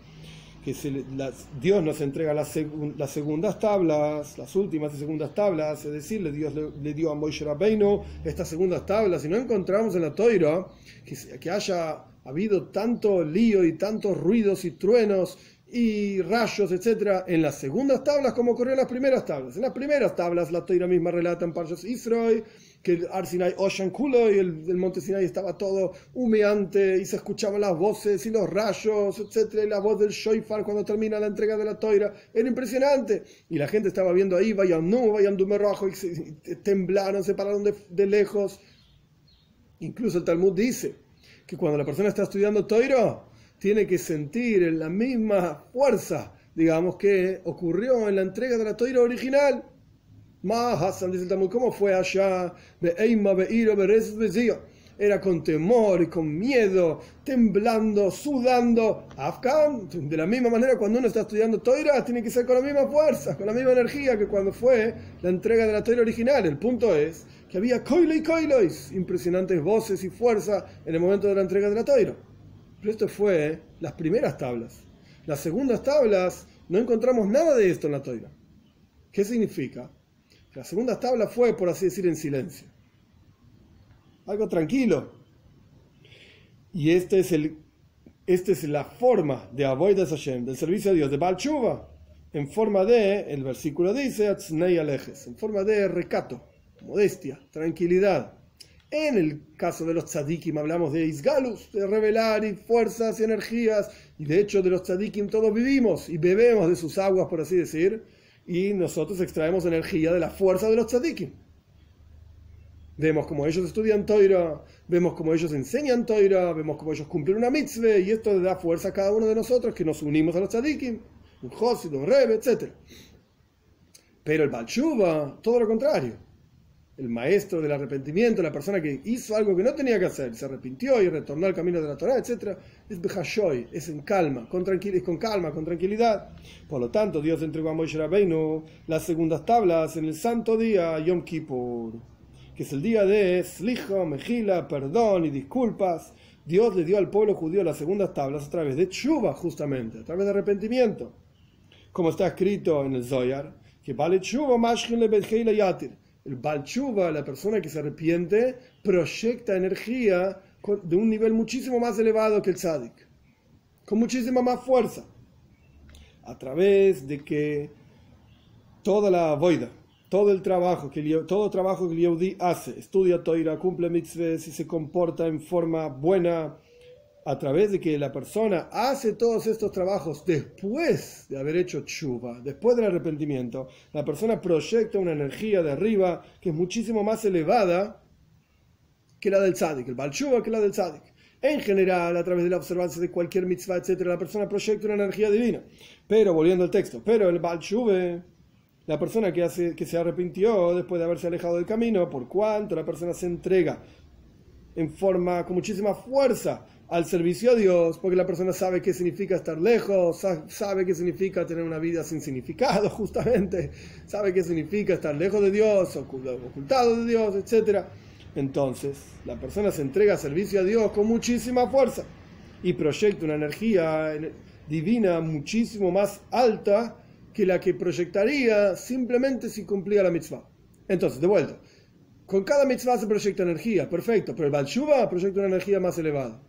Que se, las, Dios nos entrega las, seg, las segundas tablas, las últimas y segundas tablas, es decir, le, Dios le, le dio a Moshe Rabbeinu estas segundas tablas, y no encontramos en la Toira que, que haya habido tanto lío y tantos ruidos y truenos y rayos, etcétera, en las segundas tablas como ocurrió en las primeras tablas. En las primeras tablas la Toira misma relata en Parshas Tishrei que el Har Sinai Ocean Kulo y el, el monte Sinai estaba todo humeante y se escuchaban las voces y los rayos, etcétera, y la voz del Shofar cuando termina la entrega de la Toira. Era impresionante. Y la gente estaba viendo ahí, vayan nu, vayan dume rojo, y, se, y temblaron, se pararon de, de lejos. Incluso el Talmud dice que cuando la persona está estudiando Toira, tiene que sentir la misma fuerza, digamos, que ocurrió en la entrega de la Toira original. Más Hassan dice el Talmud, ¿cómo fue allá? Era con temor y con miedo, temblando, sudando. Afkan, de la misma manera, cuando uno está estudiando Toira, tiene que ser con la misma fuerza, con la misma energía que cuando fue la entrega de la Toira original. El punto es que había koilo y koilois, impresionantes voces y fuerza en el momento de la entrega de la Toira. Pero esto fue las primeras tablas. Las segundas tablas, no encontramos nada de esto en la Toira. ¿Qué significa? La segunda tabla fue, por así decir, en silencio. Algo tranquilo. Y esta es, este es la forma de Avodas Hashem, del servicio a Dios, de Baal Teshuvá. En forma de, el versículo dice, Atznei Alejes, en forma de recato, modestia, tranquilidad. En el caso de los tzadikim hablamos de Isgalus, de revelar y fuerzas y energías. Y de hecho de los tzadikim todos vivimos y bebemos de sus aguas, por así decir. Y nosotros extraemos energía de la fuerza de los tzadikim. Vemos como ellos estudian Toira, vemos como ellos enseñan Toira, vemos como ellos cumplen una mitzvah, y esto le da fuerza a cada uno de nosotros que nos unimos a los tzadikim, un Josid, un Rebe, etcétera. Pero el Baal Teshuvá, todo lo contrario. El maestro del arrepentimiento, la persona que hizo algo que no tenía que hacer, se arrepintió y retornó al camino de la Torá, etcétera, es Bejashoy, es en calma, con es con calma, con tranquilidad. Por lo tanto, Dios entregó a Moshe Rabbeinu las segundas tablas en el santo día Yom Kippur, que es el día de Slijo, Mejila, perdón y disculpas. Dios le dio al pueblo judío las segundas tablas a través de Chuba, justamente, a través de arrepentimiento. Como está escrito en el Zohar, que vale Chuba, Mashkin le Bejila Yatir. El Baal Shem, la persona que se arrepiente, proyecta energía de un nivel muchísimo más elevado que el Tzadik, con muchísima más fuerza, a través de que toda la boida, todo el trabajo que el, todo el trabajo que el Yehudi hace, estudia Torah, cumple mitzvot, si se comporta en forma buena, a través de que la persona hace todos estos trabajos después de haber hecho Chuva, después del arrepentimiento, la persona proyecta una energía de arriba que es muchísimo más elevada que la del Tzadik, el Baal Shuva que la del Tzadik. En general, a través de la observancia de cualquier mitzvah, etcétera, la persona proyecta una energía divina. Pero, volviendo al texto, pero el Baal Shuva, la persona que, hace, que se arrepintió después de haberse alejado del camino, por cuanto la persona se entrega en forma, con muchísima fuerza, al servicio a Dios, porque la persona sabe qué significa estar lejos, sabe qué significa tener una vida sin significado, justamente, sabe qué significa estar lejos de Dios, ocultado de Dios, etcétera. Entonces, la persona se entrega al servicio a Dios con muchísima fuerza y proyecta una energía divina muchísimo más alta que la que proyectaría simplemente si cumplía la mitzvah. Entonces, de vuelta, con cada mitzvah se proyecta energía, perfecto, pero el Baal Shuva proyecta una energía más elevada.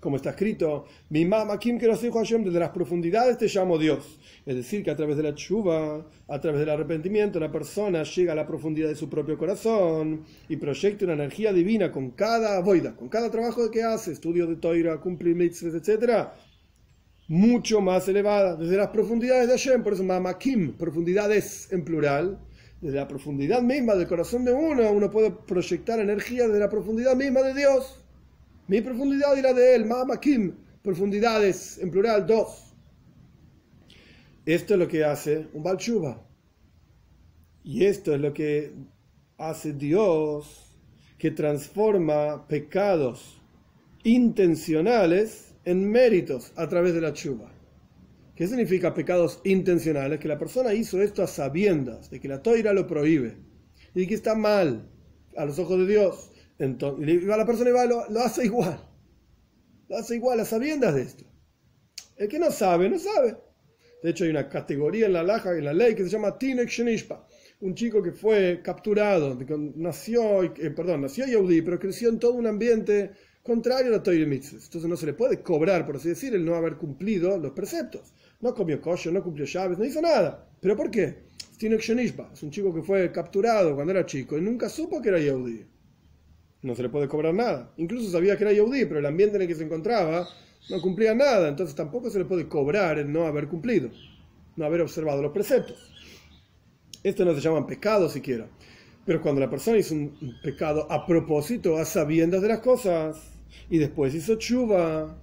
Como está escrito, Bima makim kerosejo Hashem, desde las profundidades te llamo Dios. Es decir, que a través de la chuva, a través del arrepentimiento, la persona llega a la profundidad de su propio corazón y proyecta una energía divina con cada boida, con cada trabajo que hace, estudio de Torah, cumplir mitzvot, etcétera, mucho más elevada, desde las profundidades de Hashem. Por eso makim, profundidades en plural, desde la profundidad misma del corazón de uno, uno puede proyectar energía desde la profundidad misma de Dios. Mi profundidad y la de él, Ma'amakim, profundidades, en plural, dos. Esto es lo que hace un Baal Shuva. Y esto es lo que hace Dios, que transforma pecados intencionales en méritos a través de la Shuva. ¿Qué significa pecados intencionales? Que la persona hizo esto a sabiendas, de que la Torá lo prohíbe, y que está mal a los ojos de Dios. Entonces, la persona va, lo, lo hace igual, lo hace igual a sabiendas de esto. El que no sabe, no sabe. De hecho, hay una categoría en la, laja, en la ley que se llama Tinekshenishpa. Un chico que fue capturado, nació, eh, perdón, nació Yehudi, pero creció en todo un ambiente contrario a la Torah y Mitzvot. Entonces no se le puede cobrar, por así decir, el no haber cumplido los preceptos. No comió kosher, no cumplió Shavuot, no hizo nada. ¿Pero por qué? Tinekshenishpa es un chico que fue capturado cuando era chico y nunca supo que era Yehudi. No se le puede cobrar nada. Incluso sabía que era Yehudi, pero el ambiente en el que se encontraba no cumplía nada. Entonces tampoco se le puede cobrar el no haber cumplido, no haber observado los preceptos. Esto no se llama pecado siquiera. Pero cuando la persona hizo un pecado a propósito, a sabiendas de las cosas, y después hizo Chuva,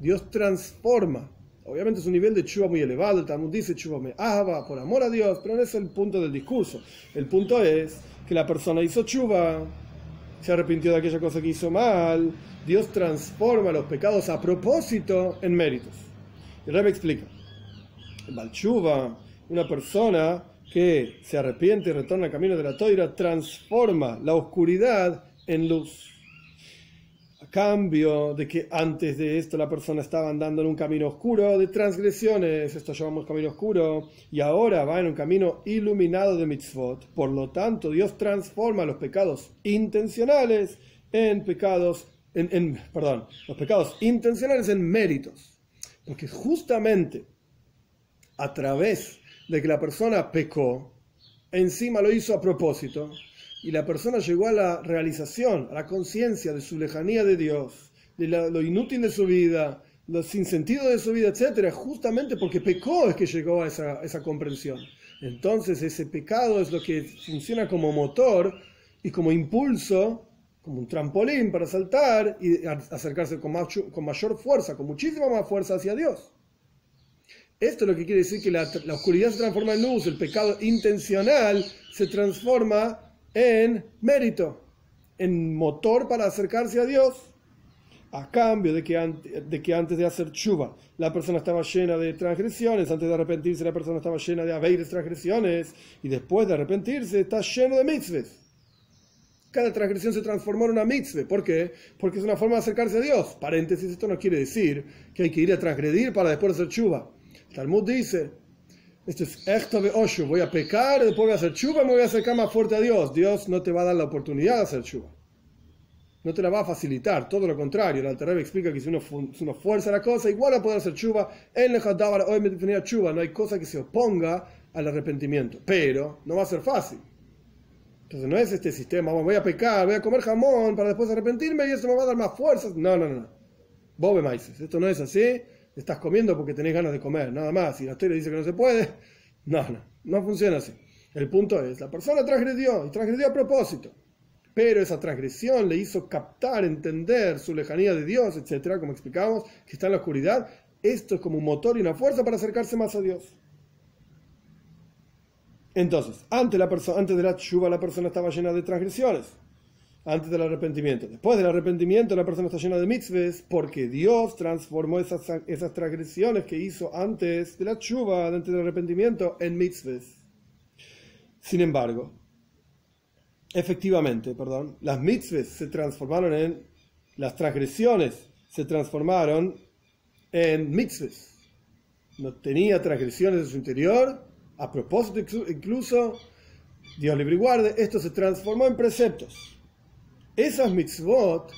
Dios transforma. Obviamente es un nivel de Chuva muy elevado. El Talmud dice Chuva me ahava, por amor a Dios, pero no es el punto del discurso. El punto es que la persona hizo Chuva, se arrepintió de aquella cosa que hizo mal, Dios transforma los pecados a propósito en méritos. El Rebbe explica, el Baal Shuva, una persona que se arrepiente y retorna al camino de la Torá, transforma la oscuridad en luz. A cambio de que antes de esto la persona estaba andando en un camino oscuro de transgresiones, esto llamamos camino oscuro, y ahora va en un camino iluminado de mitzvot. Por lo tanto, Dios transforma los pecados intencionales en pecados, en, en, perdón, los pecados intencionales en méritos. Porque justamente a través de que la persona pecó, encima lo hizo a propósito, y la persona llegó a la realización, a la conciencia de su lejanía de Dios, de la, lo inútil de su vida, lo sin sentido de su vida, etcétera. Justamente porque pecó es que llegó a esa, esa comprensión. Entonces ese pecado es lo que funciona como motor y como impulso, como un trampolín para saltar y acercarse con, más, con mayor fuerza, con muchísima más fuerza hacia Dios. Esto es lo que quiere decir que la, la oscuridad se transforma en luz, el pecado intencional se transforma en mérito, en motor para acercarse a Dios, a cambio de que, antes, de que antes de hacer Chuva la persona estaba llena de transgresiones, antes de arrepentirse la persona estaba llena de Aveira transgresiones, y después de arrepentirse está lleno de mitzvot. Cada transgresión se transformó en una mitzvah. ¿Por qué? Porque es una forma de acercarse a Dios. Paréntesis, esto no quiere decir que hay que ir a transgredir para después hacer Chuva. Talmud dice, Esto es Echto Beoshu, voy a pecar, después voy a hacer chuva, me voy a acercar más fuerte a Dios. Dios no te va a dar la oportunidad de hacer chuva. No te la va a facilitar, todo lo contrario. El Alter Rebbe explica que si uno, si uno fuerza la cosa, igual va a poder hacer chuva. En el Hadavar hoy me definía chuva, no hay cosa que se oponga al arrepentimiento. Pero no va a ser fácil. Entonces no es este sistema, voy a pecar, voy a comer jamón para después arrepentirme y eso me va a dar más fuerzas. No, no, no. Bobe Maices, esto no es así. Estás comiendo porque tenés ganas de comer, nada más. Si la historia dice que no se puede, no, no, no funciona así. El punto es, la persona transgredió, y transgredió a propósito. Pero esa transgresión le hizo captar, entender su lejanía de Dios, etcétera, como explicamos, que está en la oscuridad. Esto es como un motor y una fuerza para acercarse más a Dios. Entonces, antes, la antes de la teshuva la persona estaba llena de transgresiones, antes del arrepentimiento. Después del arrepentimiento la persona está llena de mitzvot porque Dios transformó esas, esas transgresiones que hizo antes de la teshuva, antes del arrepentimiento, en mitzvot. Sin embargo, efectivamente, perdón, las mitzvot se transformaron en, las transgresiones se transformaron en mitzvot. No tenía transgresiones en su interior. A propósito, incluso, Dios libre y guarde, esto se transformó en preceptos. Esas mitzvot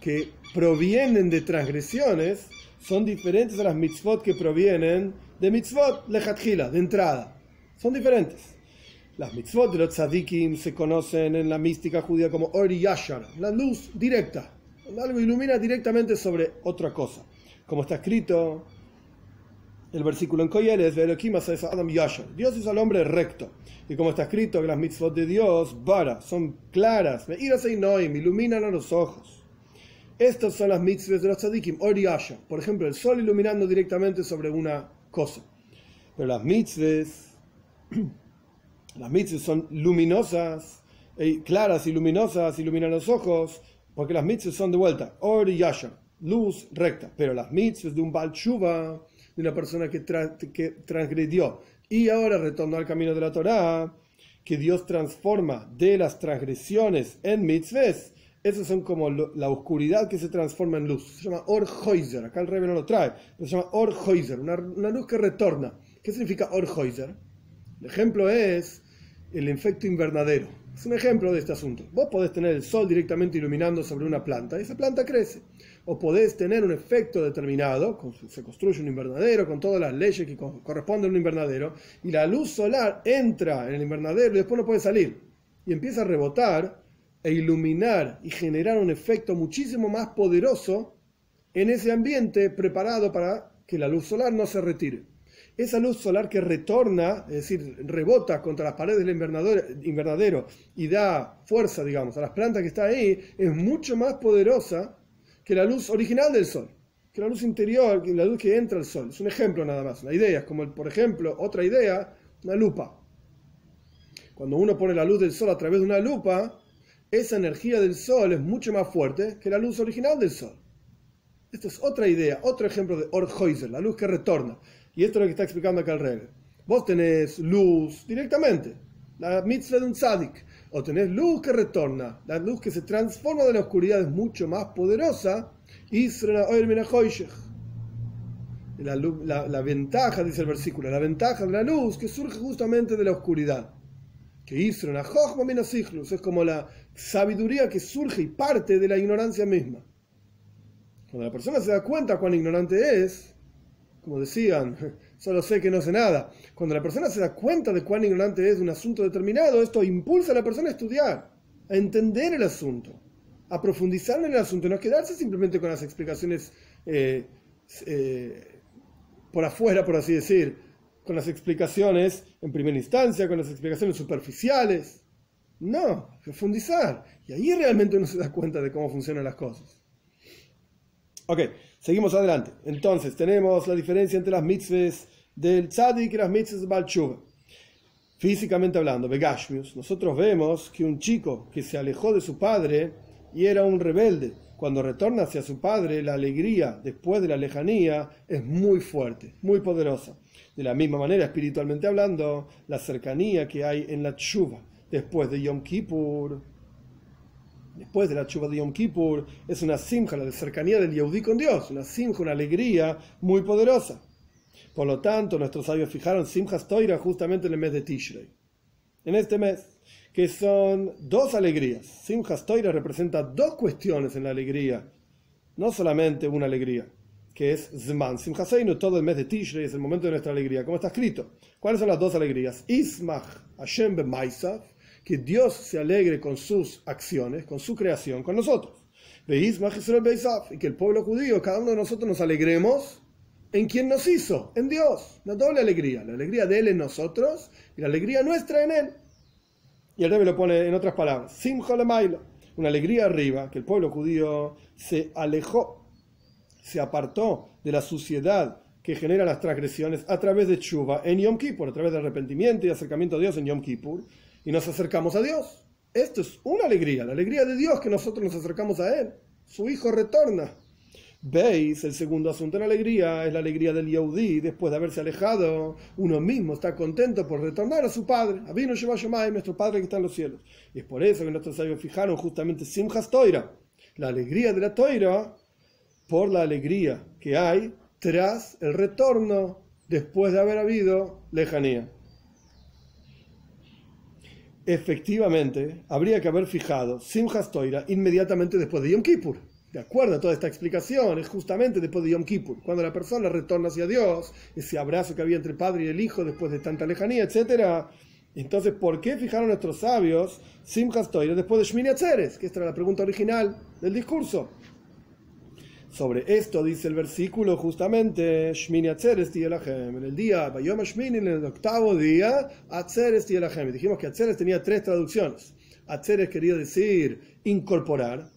que provienen de transgresiones son diferentes a las mitzvot que provienen de mitzvot lejatjila, de entrada. Son diferentes. Las mitzvot de los tzadikim se conocen en la mística judía como Or Yashar, la luz directa. Algo ilumina directamente sobre otra cosa. Como está escrito el versículo en Koyeles, Dios hizo al hombre recto. Y como está escrito, que las mitzvot de Dios, vara, son claras, iluminan a los ojos. Estas son las mitzvot de los tzadikim, oriyasha. Por ejemplo, el sol iluminando directamente sobre una cosa. Pero las mitzvot, las mitzvot son luminosas, claras y luminosas, iluminan los ojos, porque las mitzvot son de vuelta, oriyasha, luz recta. Pero las mitzvot de un Baal Shuva, de una persona que, tra que transgredió y ahora retornó al camino de la Torá, que Dios transforma de las transgresiones en mitzvot. Esos son como lo, la oscuridad que se transforma en luz. Se llama Or Hoizer, acá el Rebbe no lo trae, pero se llama Or Hoizer, una, una luz que retorna. ¿Qué significa Or Hoizer? El ejemplo es el efecto invernadero. Es un ejemplo de este asunto. Vos podés tener el sol directamente iluminando sobre una planta y esa planta crece. O podés tener un efecto determinado, se construye un invernadero con todas las leyes que corresponden a un invernadero, y la luz solar entra en el invernadero y después no puede salir. Y empieza a rebotar e iluminar y generar un efecto muchísimo más poderoso en ese ambiente preparado para que la luz solar no se retire. Esa luz solar que retorna, es decir, rebota contra las paredes del invernadero, invernadero y da fuerza, digamos, a las plantas que está ahí, es mucho más poderosa que la luz original del sol, que la luz interior, que la luz que entra al sol. Es un ejemplo nada más, una idea, es como, por ejemplo, otra idea, una lupa. Cuando uno pone la luz del sol a través de una lupa, esa energía del sol es mucho más fuerte que la luz original del sol. Esta es otra idea, otro ejemplo de Or Hoizer, la luz que retorna. Y esto es lo que está explicando acá el Rebbe. Vos tenés luz directamente, la mitzvah de un tzadik, o tenés luz que retorna, la luz que se transforma de la oscuridad es mucho más poderosa. La, la, la ventaja, dice el versículo, la ventaja de la luz que surge justamente de la oscuridad. Que es como la sabiduría que surge y parte de la ignorancia misma. Cuando la persona se da cuenta cuán ignorante es, como decían, solo sé que no sé nada. Cuando la persona se da cuenta de cuán ignorante es de un asunto determinado, esto impulsa a la persona a estudiar, a entender el asunto, a profundizar en el asunto, no quedarse simplemente con las explicaciones eh, eh, por afuera, por así decir, con las explicaciones en primera instancia, con las explicaciones superficiales. No, profundizar. Y ahí realmente uno se da cuenta de cómo funcionan las cosas. Ok, seguimos adelante. Entonces, tenemos la diferencia entre las mitzvahs del tzadik y las mitzvahs de Baal Shuva. Físicamente hablando, Begashmius, nosotros vemos que un chico que se alejó de su padre y era un rebelde, cuando retorna hacia su padre, la alegría después de la lejanía es muy fuerte, muy poderosa. De la misma manera, espiritualmente hablando, la cercanía que hay en la Chuva después de Yom Kippur, Después de la Chuva de Yom Kippur, es una simja, la cercanía del Yehudí con Dios, una simja, una alegría muy poderosa. Por lo tanto, nuestros sabios fijaron Simjat Torá justamente en el mes de Tishrei. En este mes, que son dos alegrías. Simjat Torá representa dos cuestiones en la alegría, no solamente una alegría, que es Zman Simcha Seinu, todo el mes de Tishrei es el momento de nuestra alegría, como está escrito. ¿Cuáles son las dos alegrías? Ismach Hashem b'maisav, que Dios se alegre con sus acciones, con su creación, con nosotros. De Ismach Israel b'maisav, y que el pueblo judío, cada uno de nosotros nos alegremos en quien nos hizo, en Dios. Una doble alegría, la alegría de Él en nosotros y la alegría nuestra en Él. Y el Rebbe lo pone en otras palabras, Simcha Lamaila, una alegría arriba, que el pueblo judío se alejó, se apartó de la suciedad que genera las transgresiones a través de Chuva en Yom Kippur, a través de arrepentimiento y acercamiento a Dios en Yom Kippur, y nos acercamos a Dios. Esto es una alegría, la alegría de Dios que nosotros nos acercamos a Él. Su Hijo retorna. Veis, el segundo asunto en alegría es la alegría del Yehudí. Después de haberse alejado, uno mismo está contento por retornar a su Padre, a Vino Sheva Shomayim, nuestro Padre que está en los cielos. Y es por eso que nuestros sabios fijaron justamente Simjat Torá, la alegría de la Torá, por la alegría que hay tras el retorno después de haber habido lejanía. Efectivamente, habría que haber fijado Simjat Torá inmediatamente después de Yom Kippur. De acuerdo a toda esta explicación, es justamente después de Yom Kippur, cuando la persona retorna hacia Dios, ese abrazo que había entre el Padre y el Hijo después de tanta lejanía, etcétera. Entonces, ¿por qué fijaron nuestros sabios Simjat Torá después de Shmini Atzeret? Que esta era la pregunta original del discurso. Sobre esto dice el versículo justamente, Shmini Atzeret Tielahem, en el día, Bayom Shmini, en el octavo día, Atzeret Tielahem. Dijimos que Atzeres tenía tres traducciones. Atzeres quería decir incorporar,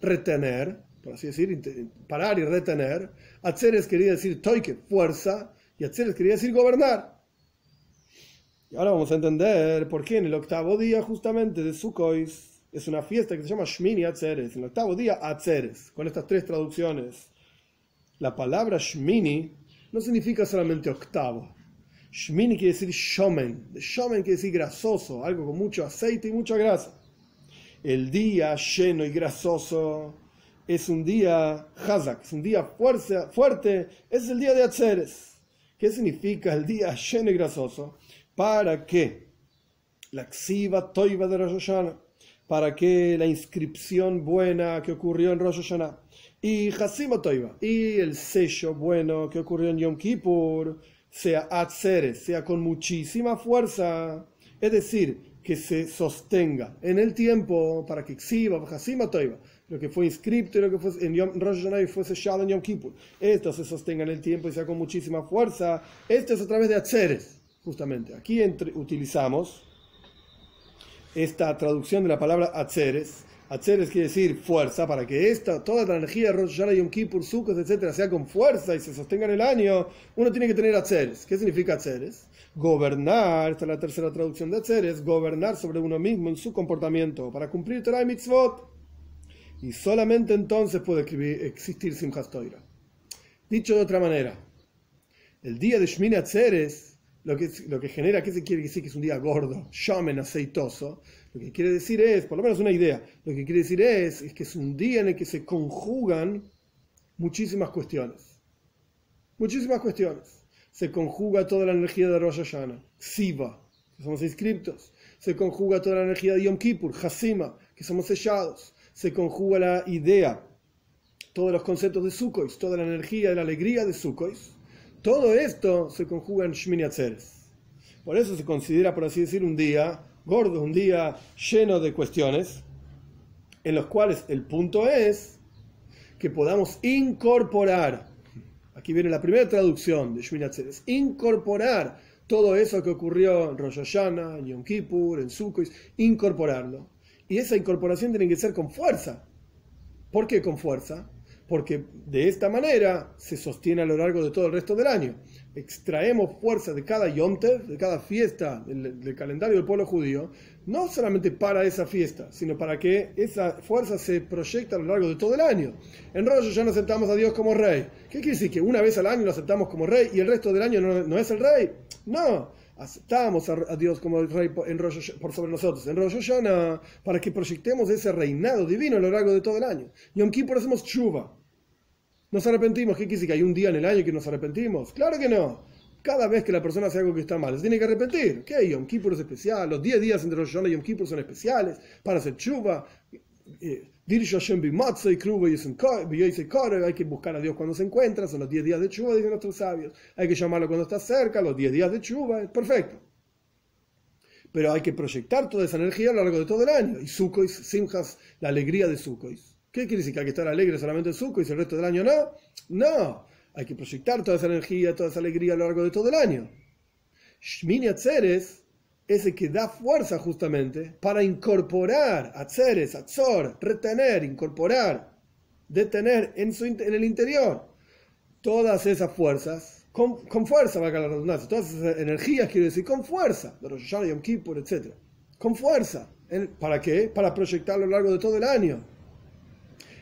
retener, por así decir, parar y retener. Atzeres quería decir toike, fuerza, y Atzeres quería decir gobernar. Y ahora vamos a entender por qué en el octavo día justamente de Sukois es una fiesta que se llama Shmini Atzeres. En el octavo día Atzeres, con estas tres traducciones. La palabra Shmini no significa solamente octavo. Shmini quiere decir shomen. Shomen quiere decir grasoso, algo con mucho aceite y mucha grasa. El día lleno y grasoso es un día hazak, es un día fuerza, fuerte, es el día de Atzeres. ¿Qué significa el día lleno y grasoso? Para que la ksiva toiva de Rosh Hashanah, para que la inscripción buena que ocurrió en Rosh Hashanah, y Hasimotoiva, y el sello bueno que ocurrió en Yom Kippur, sea Atzeres, sea con muchísima fuerza, es decir, que se sostenga en el tiempo para que exhiba, lo que fue inscripto y lo que fue en Yom, Rosh Hashanah y fue sellado en Yom Kippur. Esto se sostenga en el tiempo y sea con muchísima fuerza. Esto es a través de Atzeres, justamente. Aquí entre, utilizamos esta traducción de la palabra Atzeres. Atzeres quiere decir fuerza, para que esta, toda la energía de Rosh Hashanah, Yom Kippur, Sukkot, etcétera, sea con fuerza y se sostenga en el año, uno tiene que tener Atzeres. ¿Qué significa Atzeres? Gobernar, esta es la tercera traducción de Atzeres, gobernar sobre uno mismo en su comportamiento para cumplir Torah y Mitzvot. Y solamente entonces puede existir Simjat Torá. Dicho de otra manera, el día de Shmini Atzeres, lo que, lo que genera, ¿qué se quiere decir? Que es un día gordo, shomen, aceitoso. Lo que quiere decir es, por lo menos una idea, lo que quiere decir es, es que es un día en el que se conjugan muchísimas cuestiones. Muchísimas cuestiones. Se conjuga toda la energía de Rosh Hashanah, Siva, que somos inscriptos. Se conjuga toda la energía de Yom Kippur, Hasima, que somos sellados. Se conjuga la idea, todos los conceptos de Sukois, toda la energía de la alegría de Sukois. Todo esto se conjuga en Shmini Atzeres. Por eso se considera, por así decir, un día gordo, un día lleno de cuestiones, en los cuales el punto es que podamos incorporar. Aquí viene la primera traducción de Shmini Atzeres. Incorporar todo eso que ocurrió en Rosh Hashanah, en Yom Kippur, en Sukkot, incorporarlo. Y esa incorporación tiene que ser con fuerza. ¿Por qué con fuerza? Porque de esta manera se sostiene a lo largo de todo el resto del año. Extraemos fuerza de cada Yom Tov, de cada fiesta del, del calendario del pueblo judío, no solamente para esa fiesta, sino para que esa fuerza se proyecte a lo largo de todo el año. En Rosh Hashanah aceptamos a Dios como rey. ¿Qué quiere decir? ¿Que una vez al año lo aceptamos como rey y el resto del año no, no es el rey? No, aceptamos a, a Dios como el rey por, en Rosh Hashanah, por sobre nosotros en Rosh Hashanah, para que proyectemos ese reinado divino a lo largo de todo el año. Yom Kippur hacemos Chuva. nos arrepentimos. ¿Qué quiere decir que hay un día en el año que nos arrepentimos? ¡Claro que no! Cada vez que la persona hace algo que está mal, se tiene que arrepentir. ¿Qué? Yom Kippur es especial, los diez días entre Rosh Hashanah y Yom Kippur son especiales, para hacer Chuva. Hay que buscar a Dios cuando se encuentra, son los diez días de Chuva, dicen nuestros sabios. Hay que llamarlo cuando está cerca, los diez días de Chuva, es perfecto. Pero hay que proyectar toda esa energía a lo largo de todo el año. Y Sukois, Simjas, la alegría de Sukois. ¿Qué quiere decir? ¿Que hay que estar alegre solamente en Sukois y el resto del año no? No, hay que proyectar toda esa energía, toda esa alegría a lo largo de todo el año. Shmini Atzeret es el que da fuerza justamente para incorporar, Atzeret, Atzor, retener, incorporar, detener en, su, en el interior todas esas fuerzas. Con, con fuerza, valga la redundancia, todas esas energías, quiero decir, con fuerza, de Rosh Hashanah, Yom Kippur, etcétera. Con fuerza. ¿Para qué? Para proyectarlo a lo largo de todo el año.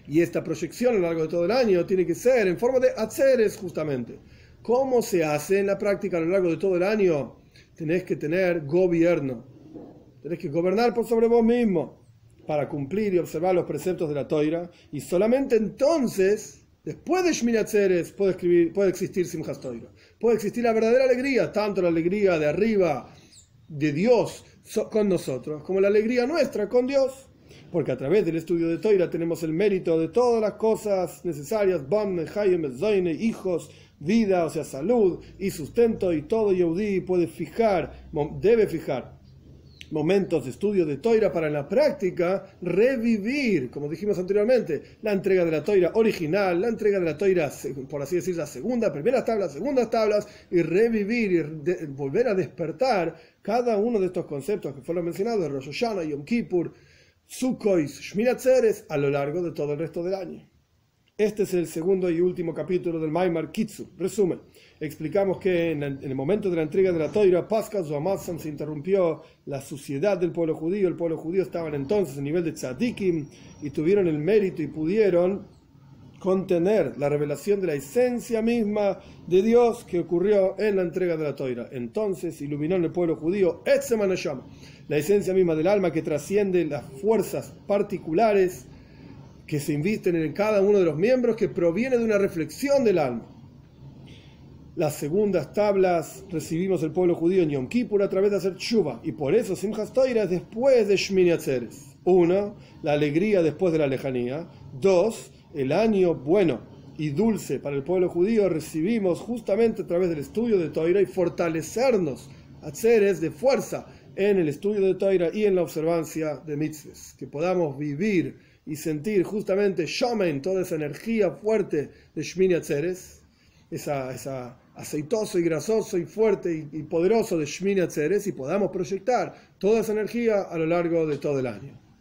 Y esta proyección a lo largo de todo el año tiene que ser en forma de atzeres, justamente. ¿Cómo se hace en la práctica a lo largo de todo el año? Tenés que tener gobierno. Tenés que gobernar por sobre vos mismo para cumplir y observar los preceptos de la Torá. Y solamente entonces, después de Shmini Atzeret, puede, escribir, puede existir Simjat Torá. Puede existir la verdadera alegría, tanto la alegría de arriba, de Dios con nosotros, como la alegría nuestra con Dios. Porque a través del estudio de Torá tenemos el mérito de todas las cosas necesarias, hijos, vida, o sea, salud y sustento, y todo Yehudí puede fijar, debe fijar momentos de estudio de Torá para en la práctica revivir, como dijimos anteriormente, la entrega de la Torá original, la entrega de la Torá, por así decir, las segundas, primeras tablas, segundas tablas, y revivir y de, volver a despertar cada uno de estos conceptos que fueron mencionados, Rosh Hashanah, Yom Kippur, Sukkot, Shmini Atzeret, a lo largo de todo el resto del año. Este es el segundo y último capítulo del Maimar Kitsu. Resumen, explicamos que en el momento de la entrega de la Torá, Pascas o Amatzon, se interrumpió la suciedad del pueblo judío. El pueblo judío estaban entonces en nivel de Tzadikim y tuvieron el mérito y pudieron contener la revelación de la esencia misma de Dios que ocurrió en la entrega de la Torá. Entonces iluminó en el pueblo judío Etzemane Shoma, la esencia misma del alma que trasciende las fuerzas particulares que se invisten en cada uno de los miembros, que proviene de una reflexión del alma. Las segundas tablas recibimos el pueblo judío en Yom Kippur a través de hacer Tshuva, y por eso Simjat Torá es después de Shmini Atzeret. Uno, la alegría después de la lejanía. Dos, el año bueno y dulce para el pueblo judío recibimos justamente a través del estudio de Torá y fortalecernos, Atzeret, de fuerza en el estudio de Torá y en la observancia de mitzvot, que podamos vivir y sentir justamente Shomen, toda esa energía fuerte de Shmini Atzeret, esa, esa aceitoso y grasoso y fuerte y, y poderoso de Shmini Atzeret, y podamos proyectar toda esa energía a lo largo de todo el año.